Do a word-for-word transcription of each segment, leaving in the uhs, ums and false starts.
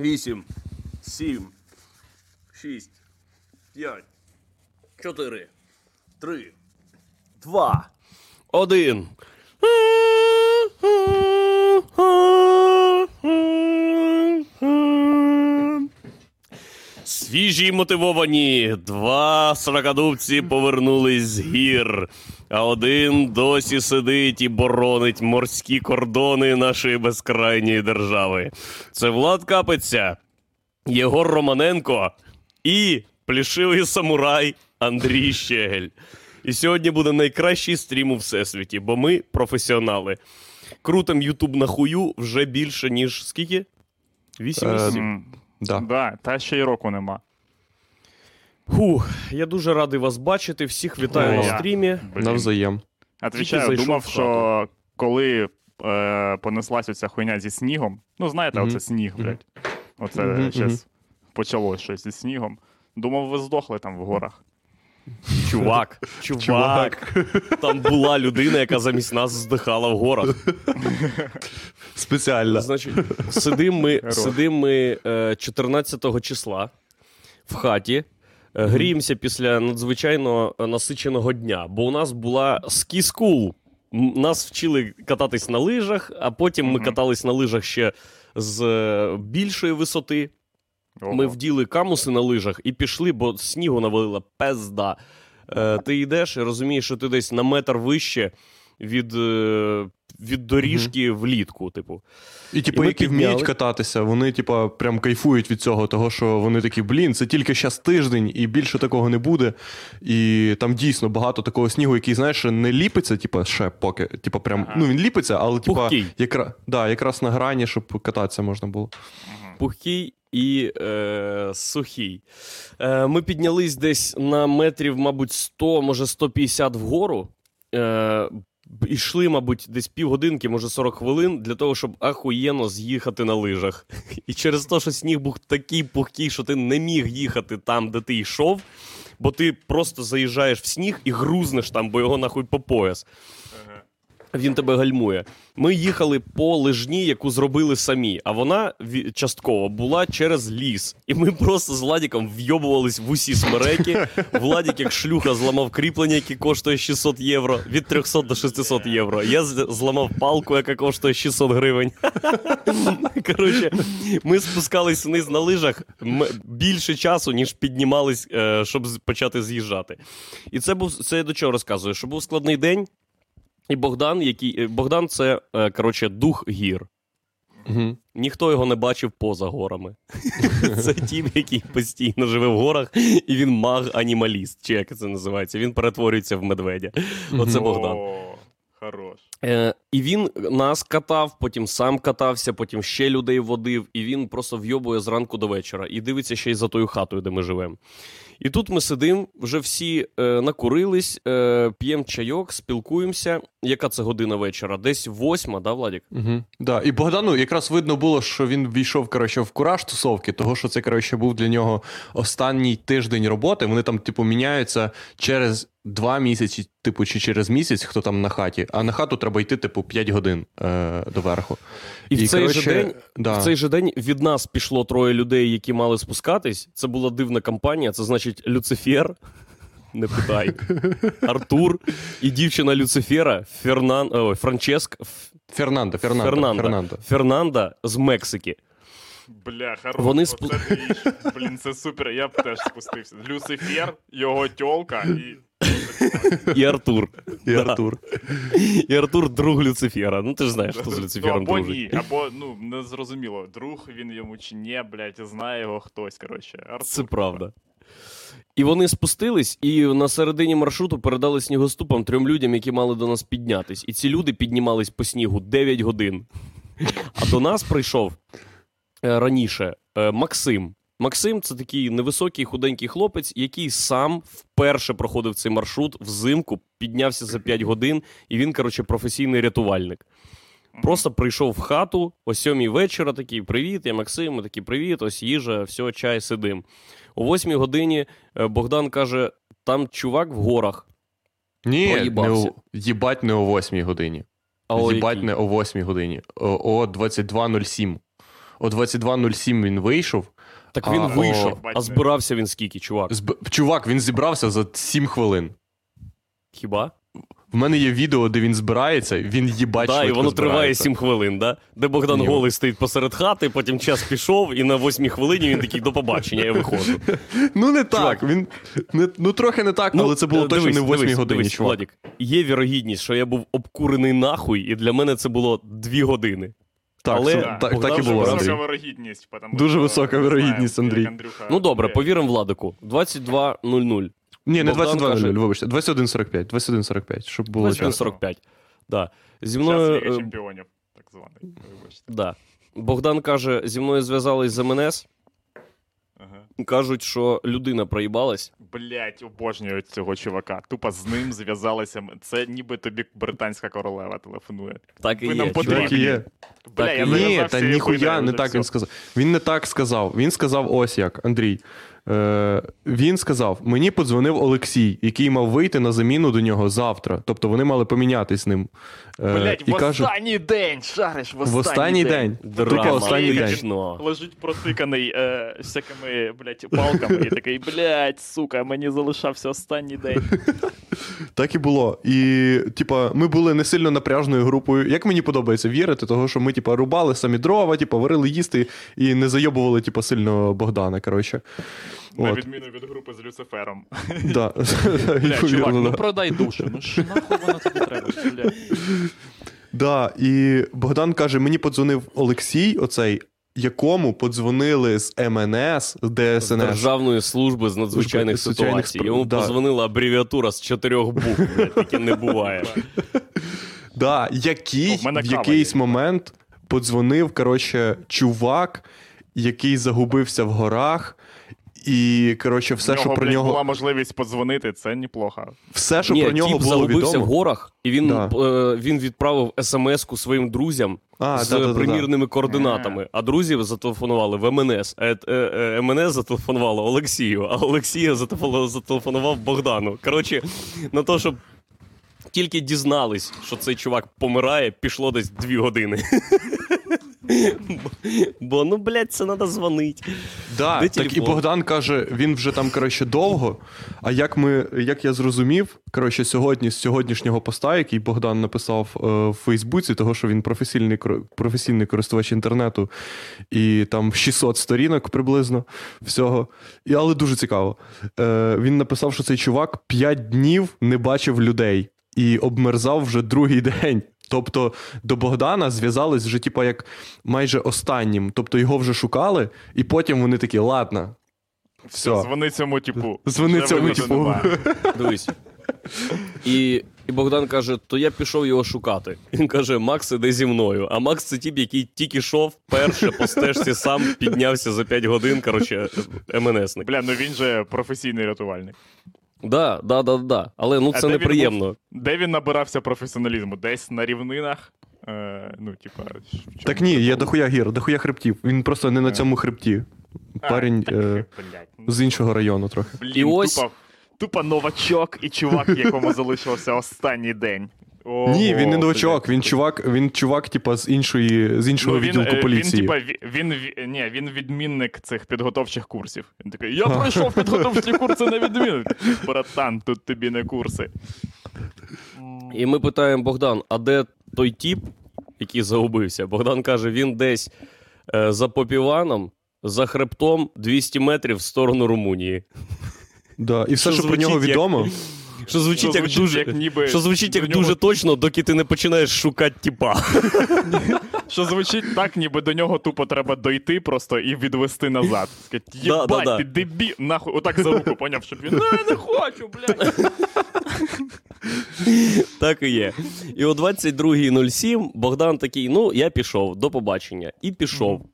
вісім, сім, шість, п'ять, чотири, три, два, один. Свіжі і мотивовані. Два сракадупці повернулись з гір, а один досі сидить і боронить морські кордони нашої безкрайньої держави. Це Влад Капиця, Єгор Романенко і плішивий самурай Андрій Щегель. І сьогодні буде найкращий стрім у всесвіті, бо ми професіонали. Крутим Ютуб на хую вже більше, ніж скільки? Вісім місяців. Да. Да, та ще й року нема. Фух, я дуже радий вас бачити. Всіх вітаю О, на стрімі. Навзаєм. Отвічаю, думав, що коли е, понеслась оця хуйня зі снігом, ну знаєте, mm-hmm. оце сніг, блядь. Оце mm-hmm. щас mm-hmm. почалось щось зі снігом. Думав, ви здохли там в горах. Чувак, чувак, чувак, там була людина, яка замість нас здихала в горах. Спеціально. Значить, сидим ми, сидим ми чотирнадцятого числа в хаті, гріємося після надзвичайно насиченого дня, бо у нас була ski-school. Нас вчили кататись на лижах, а потім ми катались на лижах ще з більшої висоти. Ми вділи камуси на лижах і пішли, бо снігу навалила пезда. Е, ти йдеш і розумієш, що ти десь на метр вище від, е, від доріжки угу. влітку. Типу. І типу, і які підняли... вміють кататися, вони типу, прям кайфують від цього, того, що вони такі, блін, це тільки зараз тиждень і більше такого не буде. І там дійсно багато такого снігу, який, знаєш, не ліпиться, типу, ще поки. Типу, прям, ага. Ну, він ліпиться, але типу, якра... да, якраз на грані, щоб кататися можна було. Пухкий і е, сухий. Е, ми піднялись десь на метрів, мабуть, сто, може сто п'ятдесят вгору. Е, ішли, мабуть, десь півгодинки, може сорок хвилин, для того, щоб ахуєнно з'їхати на лижах. І через те, що сніг був такий пухкий, що ти не міг їхати там, де ти йшов, бо ти просто заїжджаєш в сніг і грузнеш там, бо його нахуй по пояс. Він тебе гальмує. Ми їхали по лижні, яку зробили самі, а вона частково була через ліс. І ми просто з Владіком вйобувались в усі смереки. Владік, як шлюха, зламав кріплення, яке коштує шістсот євро. Від триста до шістсот євро. Я зламав палку, яка коштує шістсот гривень. Коротше, ми спускались вниз на лижах більше часу, ніж піднімались, щоб почати з'їжджати. І це був, це я до чого розказую, що був складний день. І Богдан, який... Богдан — це, коротше, дух гір. Mm-hmm. Ніхто його не бачив поза горами. Це тім, який постійно живе в горах, і він маг-анімаліст, чи як це називається. Він перетворюється в медведя. Mm-hmm. Оце Богдан. Oh, хорош. Е, і він нас катав, потім сам катався, потім ще людей водив, і він просто вйобує зранку до вечора. І дивиться ще й за тою хатою, де ми живемо. І тут ми сидимо, вже всі е, накурились, е, п'ємо чайок, спілкуємося. Яка це година вечора? Десь восьма, да, Владік? Угу. Да. І Богдану якраз видно було, що він війшов, коротше, в кураж тусовки, того, що це, коротше, був для нього останній тиждень роботи. Вони там, типу, міняються через два місяці, типу, чи через місяць, хто там на хаті. А на хату треба йти, типу, п'ять годин е, доверху. І, і в, цей коротше, день, да. в цей же день від нас пішло троє людей, які мали спускатись. Це була дивна компанія, це значить Люцифер, не питай, Артур і дівчина Люцифера Фернан... Ой, Франческ Фернанда, Фернанда, Фернанда. Фернанда. Фернанда з Мексики. Бля, хорош, вони оце спу... ти іш. Блін, це супер, я б теж спустився. Люцифер, його тьолка і... І Артур. І да. Артур. І Артур друг Люцифера. Ну ти ж знаєш, хто з Люцифером дружить. Або ні, або, ну, не зрозуміло, друг він йому чи ні, блядь, знає його хтось, коротше. Артур, це правда. І вони спустились, і на середині маршруту передали снігоступам трьом людям, які мали до нас піднятись. І ці люди піднімались по снігу дев'ять годин. А до нас прийшов е, раніше е, Максим. Максим – це такий невисокий, худенький хлопець, який сам вперше проходив цей маршрут взимку, піднявся за п'ять годин, і він, коротше, професійний рятувальник. Просто прийшов в хату о сьомій вечора, такий, привіт, я Максим, ми такі, привіт, ось їжа, все, чай, сидим. О восьмій годині Богдан каже, там чувак в горах. Ні, не у... їбать не о восьмій годині. А їбать не о восьмій годині, о двадцять два нуль сім. о двадцять два нуль сім він вийшов. Так він а, вийшов. О... А збирався він скільки, чувак? Зб... Чувак, він зібрався за сім хвилин. Хіба? В мене є відео, де він збирається, він їбать да, швидко збирається. Так, і воно триває сім хвилин, да? Де Богдан Ні. голий стоїть посеред хати, потім час пішов, і на восьмій хвилині він такий, до побачення, я виходжу. Ну, не так, він... Не, ну, трохи не так, ну, але це було дивись, точно не в восьмій годині, дивись, чувак. Владік, є вірогідність, що я був обкурений нахуй, і для мене це було дві години. Так, але це, так, Богдан так і було, Андрій. Дуже що, висока вірогідність, Андрій. Андрюха... Ну, добре, повіримо Владику. двадцять два нуль нуль. Ні, не двадцять два нуль нуль, вибачте, двадцять один сорок п'ять, двадцять один сорок п'ять, щоб було двадцять один сорок п'ять, так. Да. Зі мною... Час чемпіонів, так званий, вибачте. Да. Богдан каже, зі мною зв'язались з МНС, ага. кажуть, що людина проїбалась. Блять, обожнюють цього чувака, тупо з ним зв'язалися, це ніби тобі британська королева телефонує. Так і Ви є. Нам так і є. Бля, так я і є, та ніхуя не так все. Він сказав. Він не так сказав, він сказав ось як, Андрій. Е, він сказав, мені подзвонив Олексій, який мав вийти на заміну до нього завтра. Тобто вони мали помінятись з ним. Е, Блять, в кажу, останній день, шариш, в останній, в останній день. день. Тупо останній день. Лежить протиканий е, всякими, блять, палками і такий, блять, сука, мені залишався останній день. Так і було. І, типа, ми були не сильно напряжною групою. Як мені подобається вірити, того, що ми, типа, рубали самі дрова, типа, варили їсти і не зайобували, типа, сильно Богдана, коротше. На відміну від групи з Люцифером. Да. Бля, чувак, ну продай душу. Ну що нахуй воно тобі треба? Бля. Да, і Богдан каже, мені подзвонив Олексій оцей, якому подзвонили з ем ен ес, ДСНС. З Державної служби з надзвичайних ситуацій. Спр... Йому да. подзвонила абревіатура з чотирьох букв. Бля, таке не буває. Да, який, О, в якийсь є. момент подзвонив, коротше, чувак, який загубився в горах. І, коротше, все, нього, що про блядь, нього... була можливість подзвонити, це неплохо. Все, що Ні, про нього було відомо. Ні, тіп загубився в горах, і він, да. е, він відправив смс-ку своїм друзям а, з да, да, примірними да. координатами. А друзів зателефонували в МНС. Е, е, е, МНС зателефонувало Олексію, а Олексія зателефонував Богдану. Коротше, на те, щоб тільки дізнались, що цей чувак помирає, пішло десь дві години. Бо, ну, блядь, це треба дзвонити. Да, так, так і Богдан каже, він вже там, коротше, довго. А як, ми, як я зрозумів, коротше, сьогодні, з сьогоднішнього поста, який Богдан написав е, в Фейсбуці, того, що він професійний, професійний користувач інтернету, і там шістсот сторінок приблизно всього. І, але дуже цікаво. Е, він написав, що цей чувак п'ять днів не бачив людей і обмерзав вже другий день. Тобто до Богдана зв'язались вже, типа, як майже останнім. Тобто його вже шукали, і потім вони такі, ладно, все. все. Звони цьому типу. Звони цьому типу. Дивись. І, і Богдан каже, то я пішов його шукати. Він каже, Макс іде зі мною. А Макс це тіп, який тільки шов, перше по стежці сам піднявся за п'ять годин, коротше, МНСник. Бля, ну він же професійний рятувальник. Да, да, да, да. Але ну це а неприємно. Де він, був, де він набирався професіоналізму? Десь на рівнинах? Е, ну, типа, так ні, є дохуя гір, дохуя хребтів. Він просто не на цьому хребті. Парень а, е, з іншого району трохи. Блін, і ось... тупо, тупо новачок і чувак, якому залишився останній день. Ого, Ні, він не новачок, він чувак, він чувак, типа, з іншої, з іншого ну, він, відділку поліції. Він, типа, він, він, ні, він відмінник цих підготовчих курсів. Він такий, я пройшов підготовчі курси на відмінник. Братан, тут тобі не курси. І ми питаємо Богдан, а де той тіп, який загубився? Богдан каже, він десь е, за Попіваном, за хребтом двісті метрів в сторону Румунії. Да, і все, що, що про нього відомо... Як... Що звучить, що як звучить дуже, як ніби що звучить як нього... дуже точно, доки ти не починаєш шукати тіпа. Що звучить так, ніби до нього тупо треба дойти просто і відвести назад. Сказати, єбать, да, да, ти да. дебі... Нахуй, отак за руку, поняв, щоб він... Не, не хочу, блядь. Так і є. І о двадцять два нуль сім Богдан такий, ну, я пішов, до побачення. І пішов.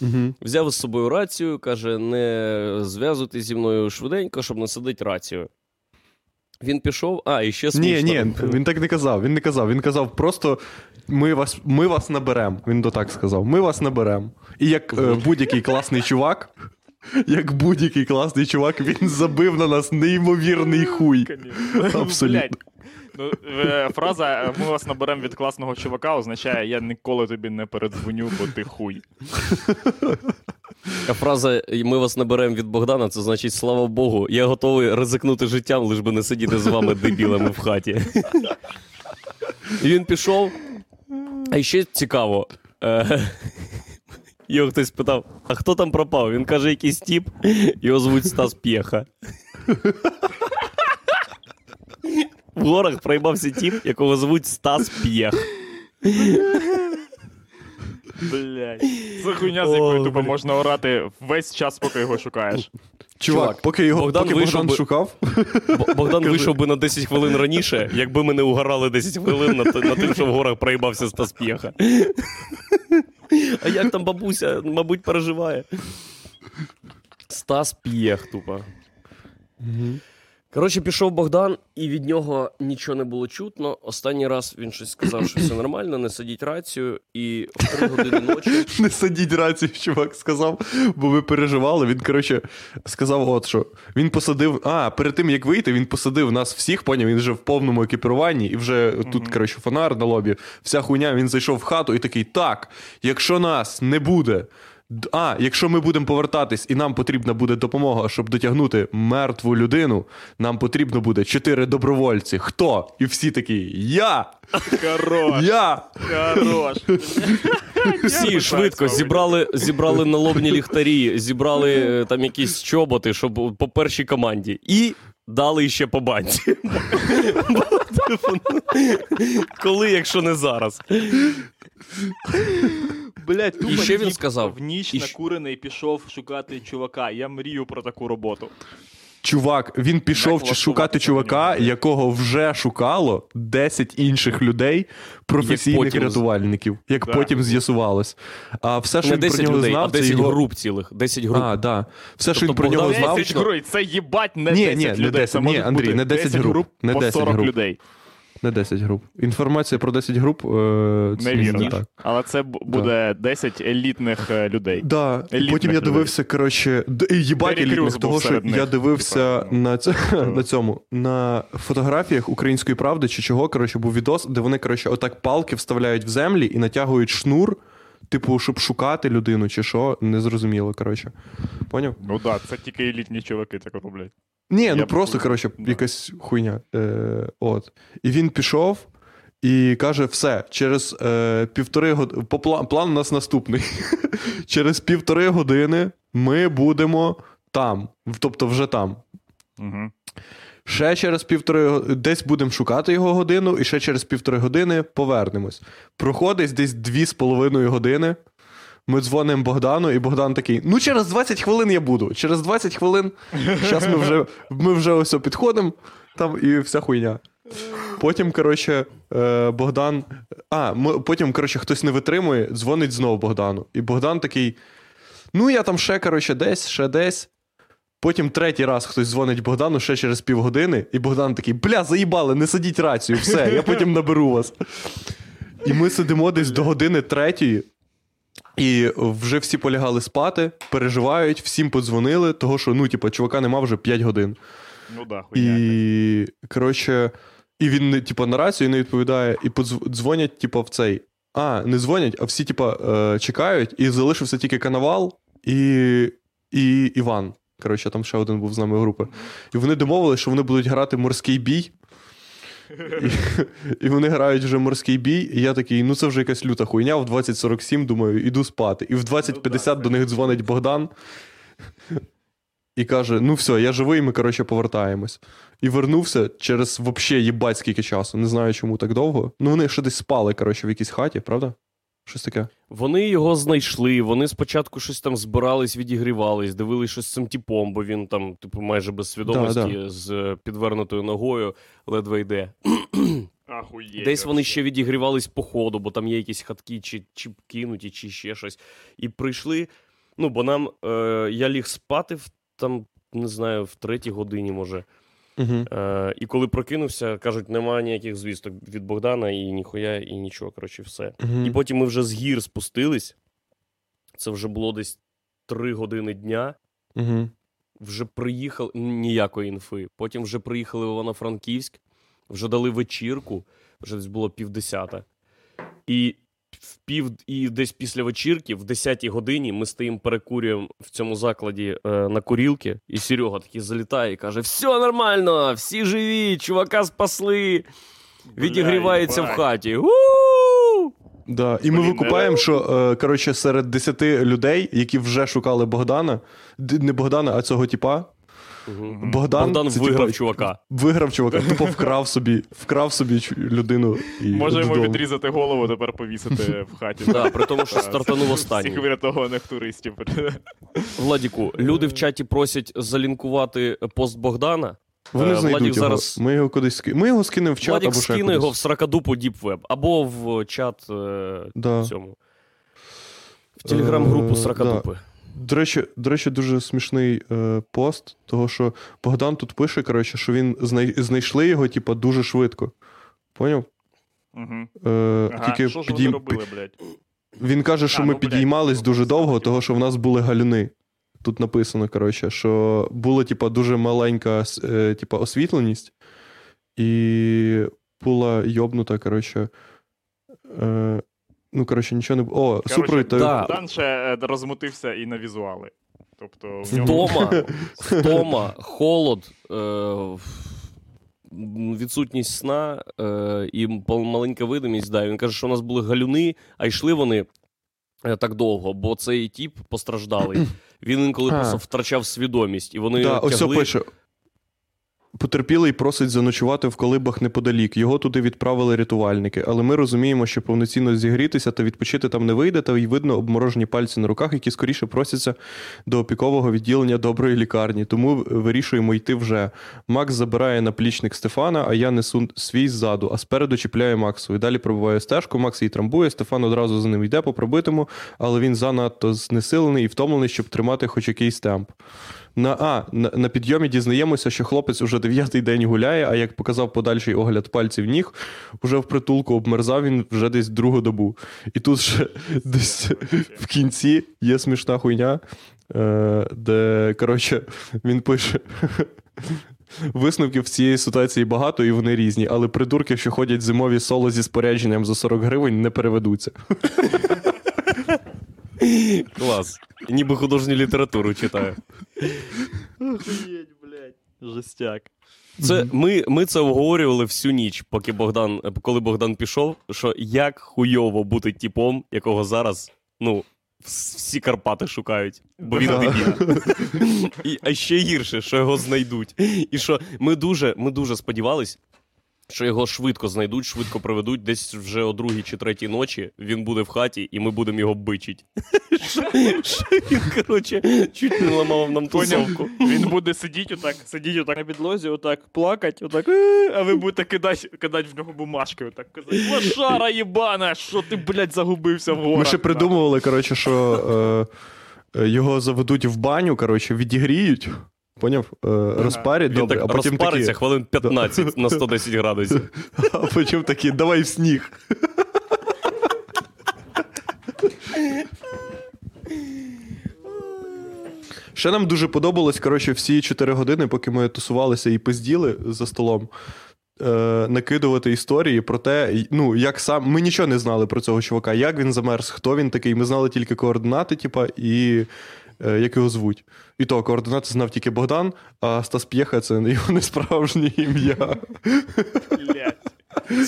Угу. Взяв з собою рацію, каже, не зв'язуйтесь зі мною швиденько, щоб не садити рацію. Він пішов, а, і ще смішно. Ні, ні, він так не казав, він не казав. Він казав, просто ми вас, ми вас наберем. Він до так сказав, ми вас наберем. І як е, будь-який класний чувак, як будь-який класний чувак, він забив на нас неймовірний хуй. Абсолютно. Фраза «ми вас наберемо від класного чувака» означає «я ніколи тобі не передзвоню, бо ти хуй». А фраза «ми вас наберемо від Богдана» — це значить «слава Богу, я готовий ризикнути життям, лиш би не сидіти з вами дебілами в хаті». І він пішов. А ще цікаво. Його хтось питав, а хто там пропав? Він каже, якийсь тіп, його звуть Стас П'єха. В горах проїбався тіп, якого звуть Стас П'єх. Блять. Це хуйня, з якою тупо можна орати весь час, поки його шукаєш. Чувак, поки його Богдан, поки Богдан би, шукав... Богдан вийшов би на десять хвилин раніше, якби ми не угорали десять хвилин на, на тим, що в горах проїбався Стас П'єха. А як там бабуся, мабуть, переживає. Стас П'єх, тупо. Угу. Коротше, пішов Богдан, і від нього нічого не було чутно. Останній раз він щось сказав, що все нормально, не садіть рацію, і в три години ночі... Не садіть рацію, чувак сказав, бо ви переживали. Він, коротше, сказав от що. Він посадив... А, перед тим, як вийти, він посадив нас всіх, поняв, він вже в повному екіпіруванні, і вже mm-hmm. тут, коротше, фонар на лобі, вся хуйня, він зайшов в хату і такий, так, якщо нас не буде... А, якщо ми будемо повертатись і нам потрібна буде допомога, щоб дотягнути мертву людину, нам потрібно буде чотири добровольці. Хто? І всі такі, я! Хорош! Я! Хорош! Всі швидко зібрали, зібрали налобні ліхтарі, зібрали там якісь чоботи, щоб по першій команді. І дали ще по банді. Коли, якщо не зараз. Блять, тупо і ще він сказав, в ніч накурений пішов шукати чувака. Я мрію про таку роботу. Чувак, він пішов шукати чувака, якого вже шукало десять інших людей, професійних рятувальників, як да. потім з'ясувалось. А все, що не він про нього людей, знав, це його... груп цілих. десять груп. А, да. Все, тобто, що він про нього знав... десять груп, це їбать не ні, десять людей. Це ні, Андрій, бути. не десять груп. Не десять груп. Людей. Не десять груп. Інформація про десять груп... Е, це не вірно. Так. Але це буде да. десять елітних е, людей. Да. Елітних Потім я людей. дивився, коротше... Єбать елітних, того, що них. я дивився на, ць... на цьому. На фотографіях Української правди чи чого, коротше, був відос, де вони, коротше, отак палки вставляють в землі і натягують шнур, типу, щоб шукати людину чи що, незрозуміло, коротше. Поняв? Ну так, да, це тільки елітні чуваки так роблять. Ні, я ну просто, б... коротше, да. якась хуйня. Е, от. І він пішов і каже, все, через е, півтори години... План, план у нас наступний. Через півтори години ми будемо там. Тобто вже там. Угу. Ще через півтори години... Десь будемо шукати його годину, і ще через півтори години повернемось. Проходить десь дві з половиною години. Ми дзвонимо Богдану, і Богдан такий, ну через двадцять хвилин я буду. Через двадцять хвилин, зараз ми вже, ми вже ось підходимо, там і вся хуйня. Потім, коротше, Богдан... А, ми... потім, коротше, хтось не витримує, дзвонить знову Богдану. І Богдан такий, ну я там ще, коротше, десь, ще десь. Потім третій раз хтось дзвонить Богдану ще через півгодини, і Богдан такий, бля, заїбали, не садіть рацію, все, я потім наберу вас. І ми сидимо десь до години третьої, і вже всі полягали спати, переживають, всім подзвонили, того що, ну, типу, чувака нема вже п'ять годин. Ну да, хуйня. І, коротше, і він, типу, на рацію не відповідає, і подзвонять, типу, в цей. А, не дзвонять, а всі, типу, чекають, і залишився тільки Канавал і, і Іван. Коротше, там ще один був з нами групи. І вони домовились, що вони будуть грати морський бій. І, і вони грають вже морський бій, і я такий, ну це вже якась люта хуйня, в двадцять сорок сім, думаю, іду спати. І в двадцять п'ятдесят до них дзвонить Богдан і каже, ну все, я живий, ми, коротше, повертаємось. І вернувся через, вообще, їбать, скільки часу, не знаю, чому так довго. Ну вони ще десь спали, коротше, в якійсь хаті, правда? Щось таке. Вони його знайшли, вони спочатку щось там збирались, відігрівались, дивились щось з цим тіпом, бо він там типу, майже без свідомості, да, да. з підвернутою ногою ледве йде. Ахуєть. Десь вони ще відігрівались по ходу, бо там є якісь хатки, чи, чи кинуті, чи ще щось. І прийшли, ну, бо нам, е, я ліг спати, в, там, не знаю, в третій годині, може. Угу. Е, і коли прокинувся, кажуть, немає ніяких звісток від Богдана, і ніхуя, і нічого, коротше, все. Угу. І потім ми вже з гір спустились, це вже було десь три години дня, угу. вже приїхали, ніякої інфи, потім вже приїхали в Івано-Франківськ, вже дали вечірку, вже десь було півдесята. І, в пів, і десь після вечірки, в десятій годині, ми стоїмо, перекурюємо в цьому закладі е, на курілки, і Серега такий залітає і каже: "Все нормально, всі живі, чувака спасли, відігрівається в хаті". У-у-у! Да. І ми Блін, викупаємо, що е, коротше, серед десяти людей, які вже шукали Богдана, не Богдана, а цього типа, угу. Богдан, Богдан це, виграв типа, чувака. Виграв чувака, тупо вкрав собі, вкрав собі людину. І може додому. Йому відрізати голову, тепер повісити в хаті. Да, при тому, що стартанув останній. Всіх врятованих туристів. Владіку, люди в чаті просять залінкувати пост Богдана. Вони знайдуть його. Зараз... Ми його кудись скинемо. Ми його скинемо в чат. Владік або скине кудись. Його в Сракадупу Діпвеб. Або в чат да. цьому. В телеграм-групу Сракадупи. Да. До речі, до речі, дуже смішний е, пост, того, що Богдан тут пише, коротше, що він знай, знайшли його, типа, дуже швидко. Поняв? Угу. Е, ага, тільки що ж вони робили, блядь? Він каже, що а, ми ну, підіймались блядь, дуже довго, того, що в нас були галюни. Тут написано, коротше, що була, типа, дуже маленька, е, типа, освітленість, і була йобнута, коротше, е, ну, коротше, нічого не було. О, супровід. Та... Богдан ще розмотився і на візуали. Тобто, в ньому... Втома, втома, холод, е- відсутність сна е- і маленька видимість. Да. Він каже, що у нас були галюни, а йшли вони так довго, бо цей тіп постраждалий. Він інколи а. просто втрачав свідомість. І вони да, тягли... Ось пише. Потерпілий просить заночувати в колибах неподалік. Його туди відправили рятувальники. Але ми розуміємо, що повноцінно зігрітися та відпочити там не вийде, та й видно обморожені пальці на руках, які скоріше просяться до опікового відділення доброї лікарні. Тому вирішуємо йти вже. Макс забирає наплічник Стефана, а я несу свій ззаду, а спереду чіпляю Максу. І далі пробиваю стежку, Макс її трамбує, Стефан одразу за ним йде по пробитому, але він занадто знесилений і втомлений, щоб тримати хоч якийсь темп. На, а, на, на підйомі дізнаємося, що хлопець уже дев'ятий день гуляє, а як показав подальший огляд пальців ніг, уже в притулку обмерзав він вже десь другу добу. І тут ще десь в кінці є смішна хуйня, де, коротше, він пише... Висновків в цієї ситуації багато і вони різні, але придурки, що ходять зимові соло зі спорядженням за сорок гривень, не переведуться. Клас. Ніби художню літературу читаю. Охуєть, блядь. Жестяк. Це, ми, ми це обговорювали всю ніч, поки Богдан, коли Богдан пішов, що як хуйово бути типом, якого зараз, ну, всі Карпати шукають, бо він дебіл. І, а ще гірше, що його знайдуть. І що ми дуже, ми дуже сподівались, що його швидко знайдуть, швидко приведуть, десь вже о другій чи третій ночі він буде в хаті, і ми будемо його бичить. Він, коротше, чуть не ламав нам тусовку. Він буде сидіти отак, сидіти отак на підлозі, отак плакати, отак, а ви будете кидати, кидати в нього бумажки, отак казати: "Лошара єбана, що ти, блядь, загубився в горах". Ми ще придумували, коротше, що е, його заведуть в баню, коротше, відігріють. Поняв? Розпарять, добре. Так, а потім розпариться такі... хвилин п'ятнадцять на сто десять градусів. А потім такі: "Давай в сніг". Ще нам дуже подобалось, коротше, всі чотири години, поки ми тусувалися і пизділи за столом, накидувати історії про те, ну, як сам... Ми нічого не знали про цього чувака, як він замерз, хто він такий. Ми знали тільки координати, типа, і... як його звуть. І то, координати знав тільки Богдан, а Стас П'єха – це його несправжнє ім'я. Блядь.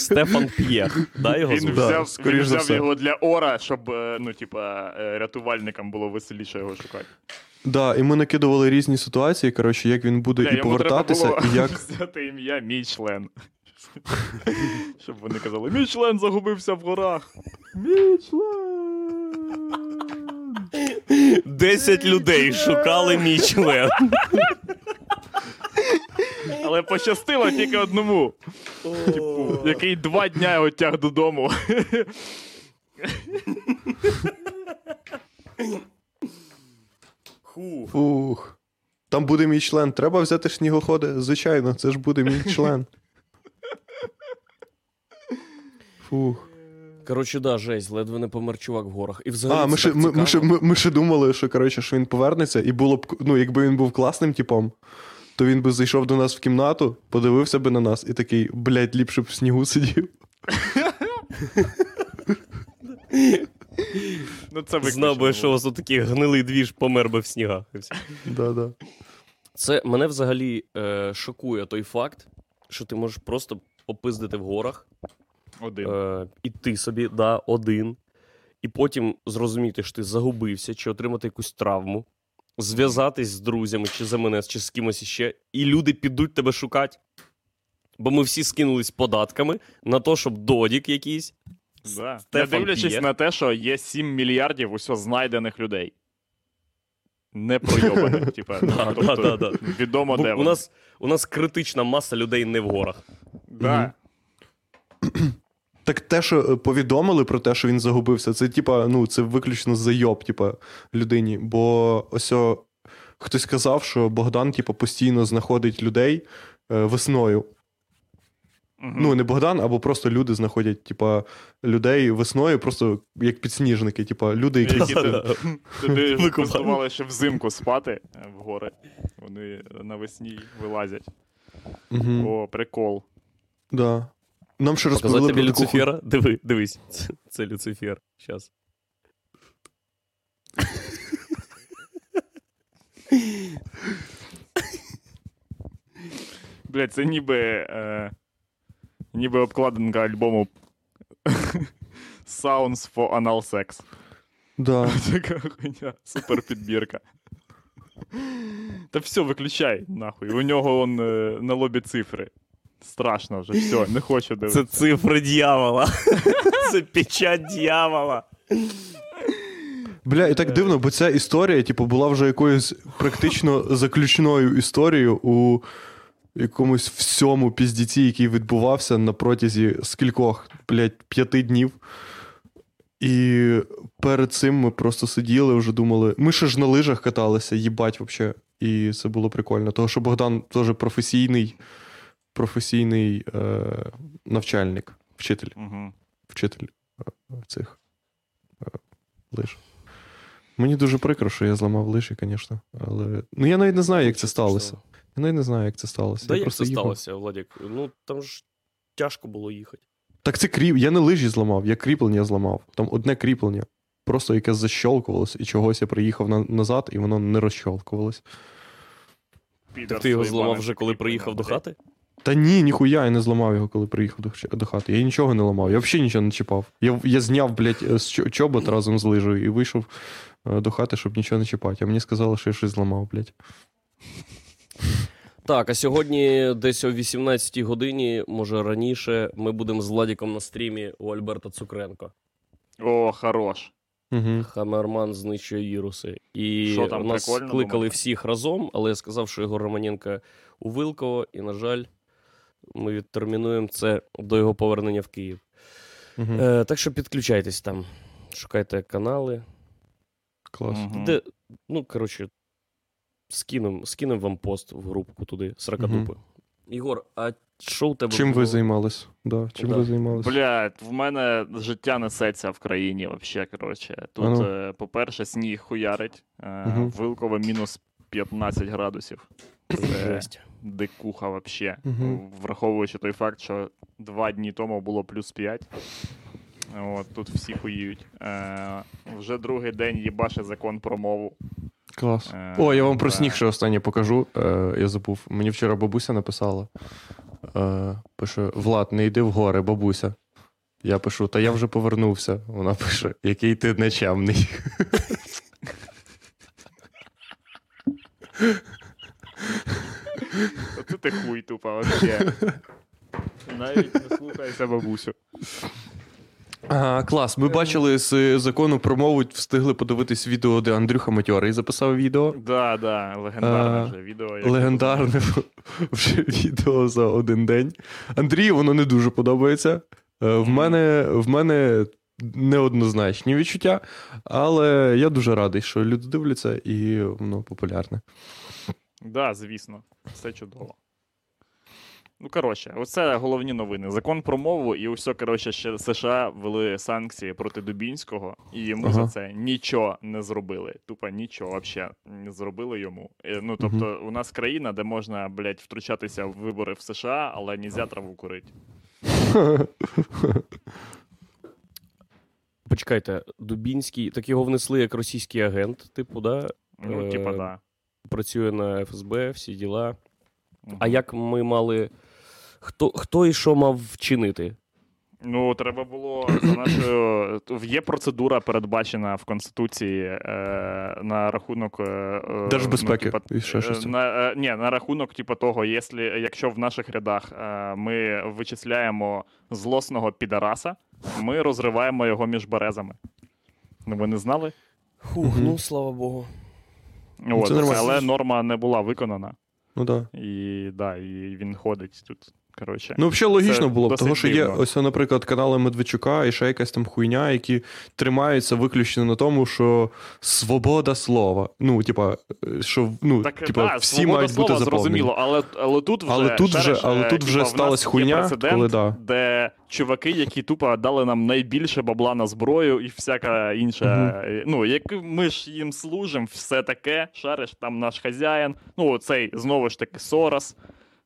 Стефан П'єх, да, його звуть? Він взяв, да, він взяв його для ора, щоб, ну, типа, рятувальникам було веселіше його шукати. Так, да, і ми накидували різні ситуації, коротше, як він буде, yeah, і повертатися, і як... взяти ім'я «Мій член». Щоб вони казали: "Мій член загубився в горах". Мій член! Десять людей шукали мій член. Але пощастило тільки одному, типу, який два дня його тяг додому. Фух. Там буде мій член. Треба взяти снігоходи? Звичайно, це ж буде мій член. Фух. Коротше, да, жесть, ледве не помер чувак в горах. І взагалі а, ми ще, ми, ми, ми, ми ще думали, що, коротше, що він повернеться, і було б, ну, якби він був класним типом, то він би зайшов до нас в кімнату, подивився би на нас і такий, блядь, ліпше б в снігу сидів. Ну, це знав би, що у вас тут такий гнилий двіж, помер би в снігах. Да-да. Це мене взагалі е, шокує той факт, що ти можеш просто попиздити в горах. Один. Е, іти собі, да, один. І потім зрозуміти, що ти загубився, чи отримати якусь травму, зв'язатись з друзями, чи за мене, чи з кимось іще, і люди підуть тебе шукати. Бо ми всі скинулись податками на те, щоб додік якийсь. Да. Не дивлячись є. на те, що є сім мільярдів усьо знайдених людей. Не пройобаних, типа. Тобто відомо, де вони. У нас критична маса людей не в горах. Так. Так те, що повідомили про те, що він загубився, це, типа, ну, це виключно зайоб, типа, людині. Бо ось о, хтось казав, що Богдан, типа, постійно знаходить людей е, весною. Mm-hmm. Ну, не Богдан, або просто люди знаходять, типа, людей весною, просто як підсніжники, типа, люди, які... Туди ж постували ще взимку спати в гори. Вони навесні вилазять. Mm-hmm. О, прикол. Так. Да. Нам ще розповіли про Люцифера. Таку... Диви, дивись, це, це Люцифер. Щас. Блядь, це ніби е, ніби обкладинка альбому Sounds for Anal Sex. Да. Така хуйня, супер підбірка. Та все, виключай, нахуй. У нього он е, на лобі цифри. Страшно вже, все, не хочу дивитися. Це цифри дьявола. Це печать дьявола. Бля, і так дивно, бо ця історія, типу, була вже якоюсь практично заключною історією у якомусь всьому піздіці, який відбувався на протязі скількох, блядь, п'яти днів. І перед цим ми просто сиділи, вже думали, ми ще ж на лижах каталися, їбать, взагалі. І це було прикольно. Того, що Богдан теж професійний професійний е, навчальник, вчитель. Угу. Вчитель е, цих е, лиж. Мені дуже прикро, що я зламав лижі, звісно. Але... Ну, я навіть не знаю, як це сталося. Я навіть не знаю, як це сталося. Да, я як це їхав... сталося, Владик? Ну, там ж тяжко було їхати. Так це кріп... Я не лижі зламав, я кріплення зламав. Там одне кріплення, просто яке защолкувалося, і чогось я приїхав на... назад, і воно не розщолкувалося. Так ти його зламав вже, коли приїхав до хати? Та ні, ніхуя, я не зламав його, коли приїхав до хати. Я нічого не ламав, я взагалі нічого не чіпав. Я, я зняв, блядь, з чобот разом з лижею і вийшов до хати, щоб нічого не чіпати. А мені сказали, що я щось зламав, блядь. Так, а сьогодні десь о вісімнадцятій годині, може раніше, ми будемо з Владіком на стрімі у Альберта Цукренко. О, хорош. Угу. Хамерман знищує віруси. І там, нас кликали думає? Всіх разом, але я сказав, що Єгор Романенко у Вилково, і, на жаль... Ми відтермінуємо це до його повернення в Київ. Угу. Е, так що підключайтесь там. Шукайте канали. Клас. Угу. Де, ну, коротше, скинемо скинем вам пост в групку туди, Сракадупи. Угу. Ігор, а що у тебе... Чим було? Ви займались? Да, чим да. ви займались? Блядь, в мене життя несеться в країні взагалі, коротше. Тут, а ну. е, по-перше, сніг хуярить. Е, угу. Вилково мінус п'ятнадцять градусів. Це... Дикуха вообще, угу. враховуючи той факт, що два дні тому було плюс п'ять. От, тут всі хуїють. Е, вже другий день їбаше закон про мову. Клас. Е, О, я вам та... про сніг ще останнє покажу. Е, я забув. Мені вчора бабуся написала. Е, пише, Влад, не йди в гори, бабуся. Я пишу, та я вже повернувся. Вона пише, який ти нечемний. Оце ти хуй тупа, вообще. Навіть не слухайся бабусю. А, клас, ми бачили з закону про мову, встигли подивитись відео, де Андрюха Матьорий записав відео. Так, да, да, легендарне а, вже відео. Легендарне вже відео за один день. Андрію воно не дуже подобається. В мене, в мене неоднозначні відчуття, але я дуже радий, що люди дивляться і воно популярне. Так, да, звісно. Все чудово. Ну, коротше, оце головні новини. Закон про мову і усе, коротше, ще США ввели санкції проти Дубінського, і йому ага. за це нічого не зробили. Тупо нічого взагалі не зробили йому. Ну, тобто, угу. у нас країна, де можна, блядь, втручатися в вибори в США, але нельзя траву курити. Почекайте, Дубінський, так його внесли як російський агент, типу, да? Ну, типа, е- да. Працює на ФСБ, всі діла. Uh-huh. А як ми мали... Хто, хто і що мав вчинити? Ну, треба було за нашою... Є процедура, передбачена в Конституції е, на рахунок... Е, Держбезпеки. Ну, типа, і ще щось. На, е, ні, на рахунок типу, того, якщо, якщо в наших рядах е, ми вичисляємо злосного підараса, ми розриваємо його між березами. Ну, ви не знали? Фух, mm-hmm. ну, слава Богу. От, це це, але норма не була виконана. Ну, да. І, да, і він ходить тут, коротше. Ну, взагалі логічно це було б, тому що є, ось, наприклад, канали Медведчука і ще якась там хуйня, які тримаються виключно на тому, що свобода слова. Ну, типа, що, ну, так, типа, да, всі мають бути заповнені. Зрозуміло, але, але тут вже, але тут вже, ж, але тут вже типа, сталася хуйня, коли, да. де чуваки, які тупо дали нам найбільше бабла на зброю і всяка інша, угу. ну, як ми ж їм служимо, все таке, шариш, там наш хазяїн, ну, цей, знову ж таки, Сорос,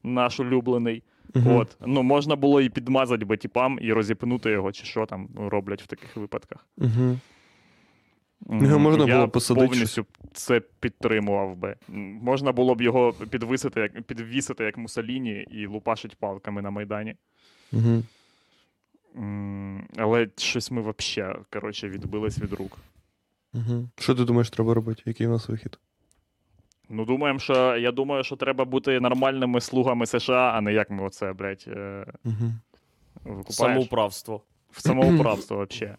наш улюблений. Uh-huh. От. Ну, можна було і підмазати би тіпам, і розіпнути його, чи що там роблять в таких випадках. Uh-huh. Його можна я було посадити. Повністю це підтримував би. Можна було б його підвисити, підвісити, як Муссоліні, і лупашить палками на Майдані. Uh-huh. Але щось ми взагалі, коротше, відбились від рук. Uh-huh. Що ти думаєш, треба робити? Який у нас вихід? Ну, думаємо, що, я думаю, що треба бути нормальними слугами США, а не як ми оце, блядь, угу. викупаєш. Самоуправство. В самоуправство, взагалі.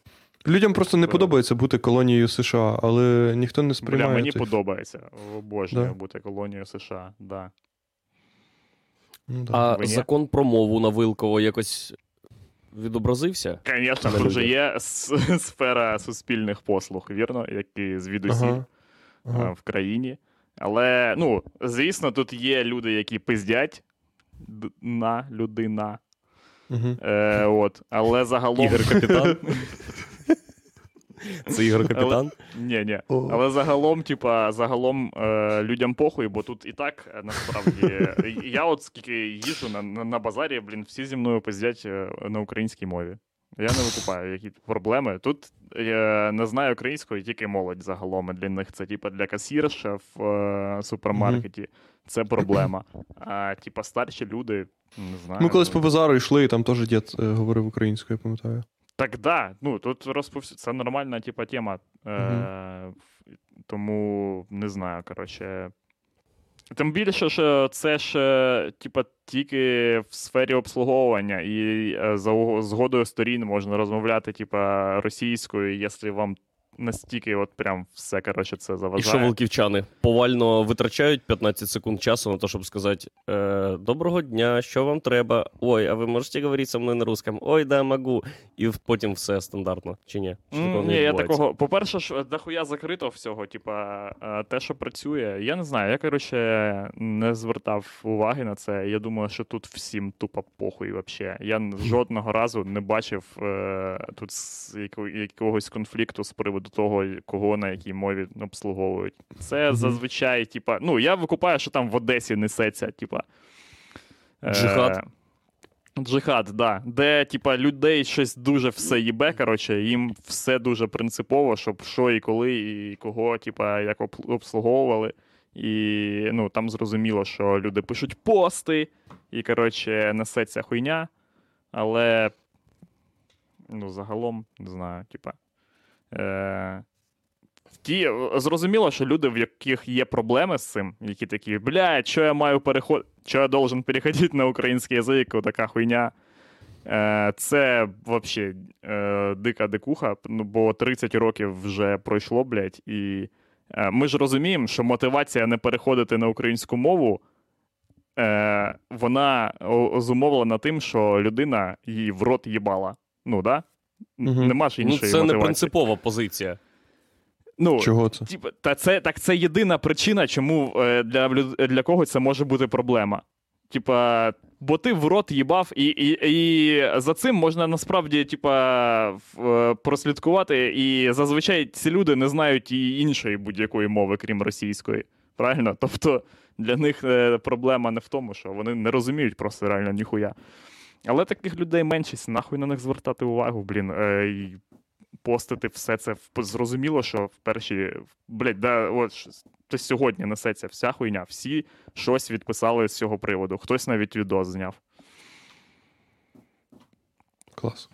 Людям просто не подобається бути колонією США, але ніхто не сприймає. Бля, мені цих... подобається, обожнюю да. бути колонією США, да. Ну, да. А Виня? Закон про мову на Вилково якось відобразився? Звісно, тут же є сфера суспільних послуг, вірно, які звідусі ага. Ага. в країні. Але, ну, звісно, тут є люди, які пиздять на людина. Угу. Е, от. Але загалом... Ігор Капітан? Це Ігор Капітан? Ні-ні. Але... Але загалом, типа, загалом е, людям похуй, бо тут і так, насправді, я от скільки їжу на, на базарі, блін, всі зі мною пиздять на українській мові. Я не викупаю, які проблеми. Тут я не знаю української, тільки молодь загалом. Для них це, типа, для касірша в е- супермаркеті mm-hmm. це проблема. А, типа, старші люди, не знаю. Ми колись по базару йшли, і там теж дід е- говорив українською, я пам'ятаю. Так, да. Ну, тут розповсю... Це нормальна, типа, тема. Е- mm-hmm. Тому, не знаю, коротше. Тим більше, що це ж, типа, тільки в сфері обслуговування, і за згодою сторін можна розмовляти, типа, російською, якщо вам настільки от прям все, коротше, це заважає. І що волківчани повально витрачають п'ятнадцять секунд часу на те, щоб сказати е, «Доброго дня, що вам треба? Ой, а ви можете говорити зі мною на русском? Ой, да, могу». І потім все стандартно, чи ні? Що mm, ні, я такого... По-перше, ж, дохуя закрито всього, типа, те, що працює. Я не знаю, я, коротше, не звертав уваги на це. Я думаю, що тут всім тупо похуй вообще. Я жодного разу не бачив е, тут якогось конфлікту з приводу того, кого на якій мові обслуговують. Це зазвичай, типа, ну, я викупаю, що там в Одесі несеться, типа. Джихад. Е- Джихад, да. Де, типа, людей щось дуже все їбе, коротше, їм все дуже принципово, щоб що і коли, і кого, типа, як обслуговували. І, ну, там зрозуміло, що люди пишуть пости, і, коротше, несеться хуйня. Але, ну, загалом, не знаю, типа, Е, ті, зрозуміло, що люди, в яких є проблеми з цим, які такі, блядь, що я маю переходити, що я должен переходити на український язик, отака хуйня, е, це взагалі е, дика дикуха, бо тридцять років вже пройшло, блядь, і е, ми ж розуміємо, що мотивація не переходити на українську мову, е, вона зумовлена тим, що людина її в рот їбала, ну, да? Угу. Нема ж іншої мотивації. Ну, це мотивації. Не принципова позиція. Ну, чого це? Тіп, та це? Так це єдина причина, чому для, для когось це може бути проблема. Типа, бо ти в рот їбав, і, і, і за цим можна насправді, типа, прослідкувати, і зазвичай ці люди не знають і іншої будь-якої мови, крім російської. Правильно? Тобто для них проблема не в тому, що вони не розуміють просто реально ніхуя. Але таких людей меншість, нахуй на них звертати увагу, блін, і постити все це. Зрозуміло, що в перші, блядь, да, от сьогодні несеться вся хуйня, всі щось відписали з цього приводу, хтось навіть відос зняв. Клас.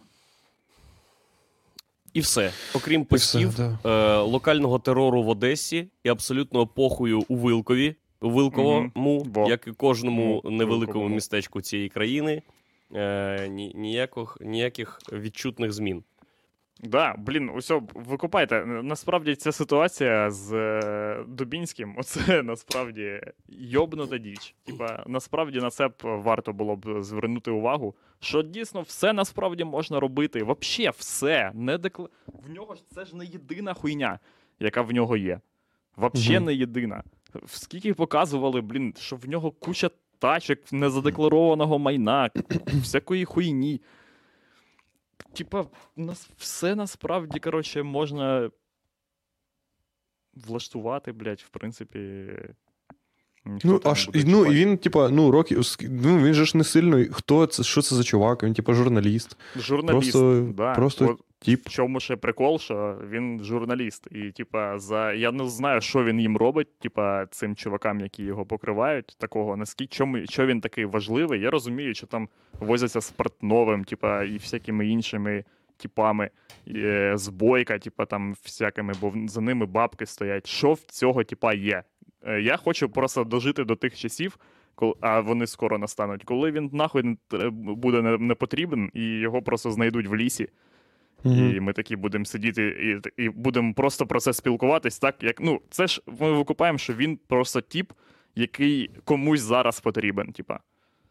І все. Окрім постів, все, да. е- локального терору в Одесі і абсолютно похою у Вилкові, у Вилковому, mm-hmm. як і кожному mm-hmm. невеликому mm-hmm. містечку цієї країни, е- ніяких, ніяких відчутних змін. Так, да, блін, усе, викупайте. Насправді ця ситуація з е, Дубінським, оце насправді йобнута діч. Типа, насправді на це б варто було б звернути увагу, що дійсно все насправді можна робити. Вообще все. Не декла... В нього ж це ж не єдина хуйня, яка в нього є. Вообще угу. не єдина. Скільки показували, блін, що в нього куча тачок, незадекларованого майна, всякої хуйні. Типа, нас все насправді, коротше, можна влаштувати, блядь, в принципі. Ну, аж, ну, і він, типа, ну, років, ну, він же ж не сильно, хто це, що це за чувак, він, типа, журналіст. Журналіст, просто, да. Просто, О, тип. В чому ще прикол, що він журналіст, і, типа, за, я не знаю, що він їм робить, типа, цим чувакам, які його покривають, такого, наскільки, чому, що він такий важливий, я розумію, що там возяться з Портновим, типа, і всякими іншими типами, з Бойка, типа, там, всякими, бо за ними бабки стоять, що в цього, типа, є? Я хочу просто дожити до тих часів, а вони скоро настануть, коли він нахуй буде не потрібен, і його просто знайдуть в лісі. Mm-hmm. І ми такі будемо сидіти і, і будемо просто про це спілкуватись. Так, як, ну, це ж ми викупаємо, що він просто тіп, який комусь зараз потрібен. Тіпа.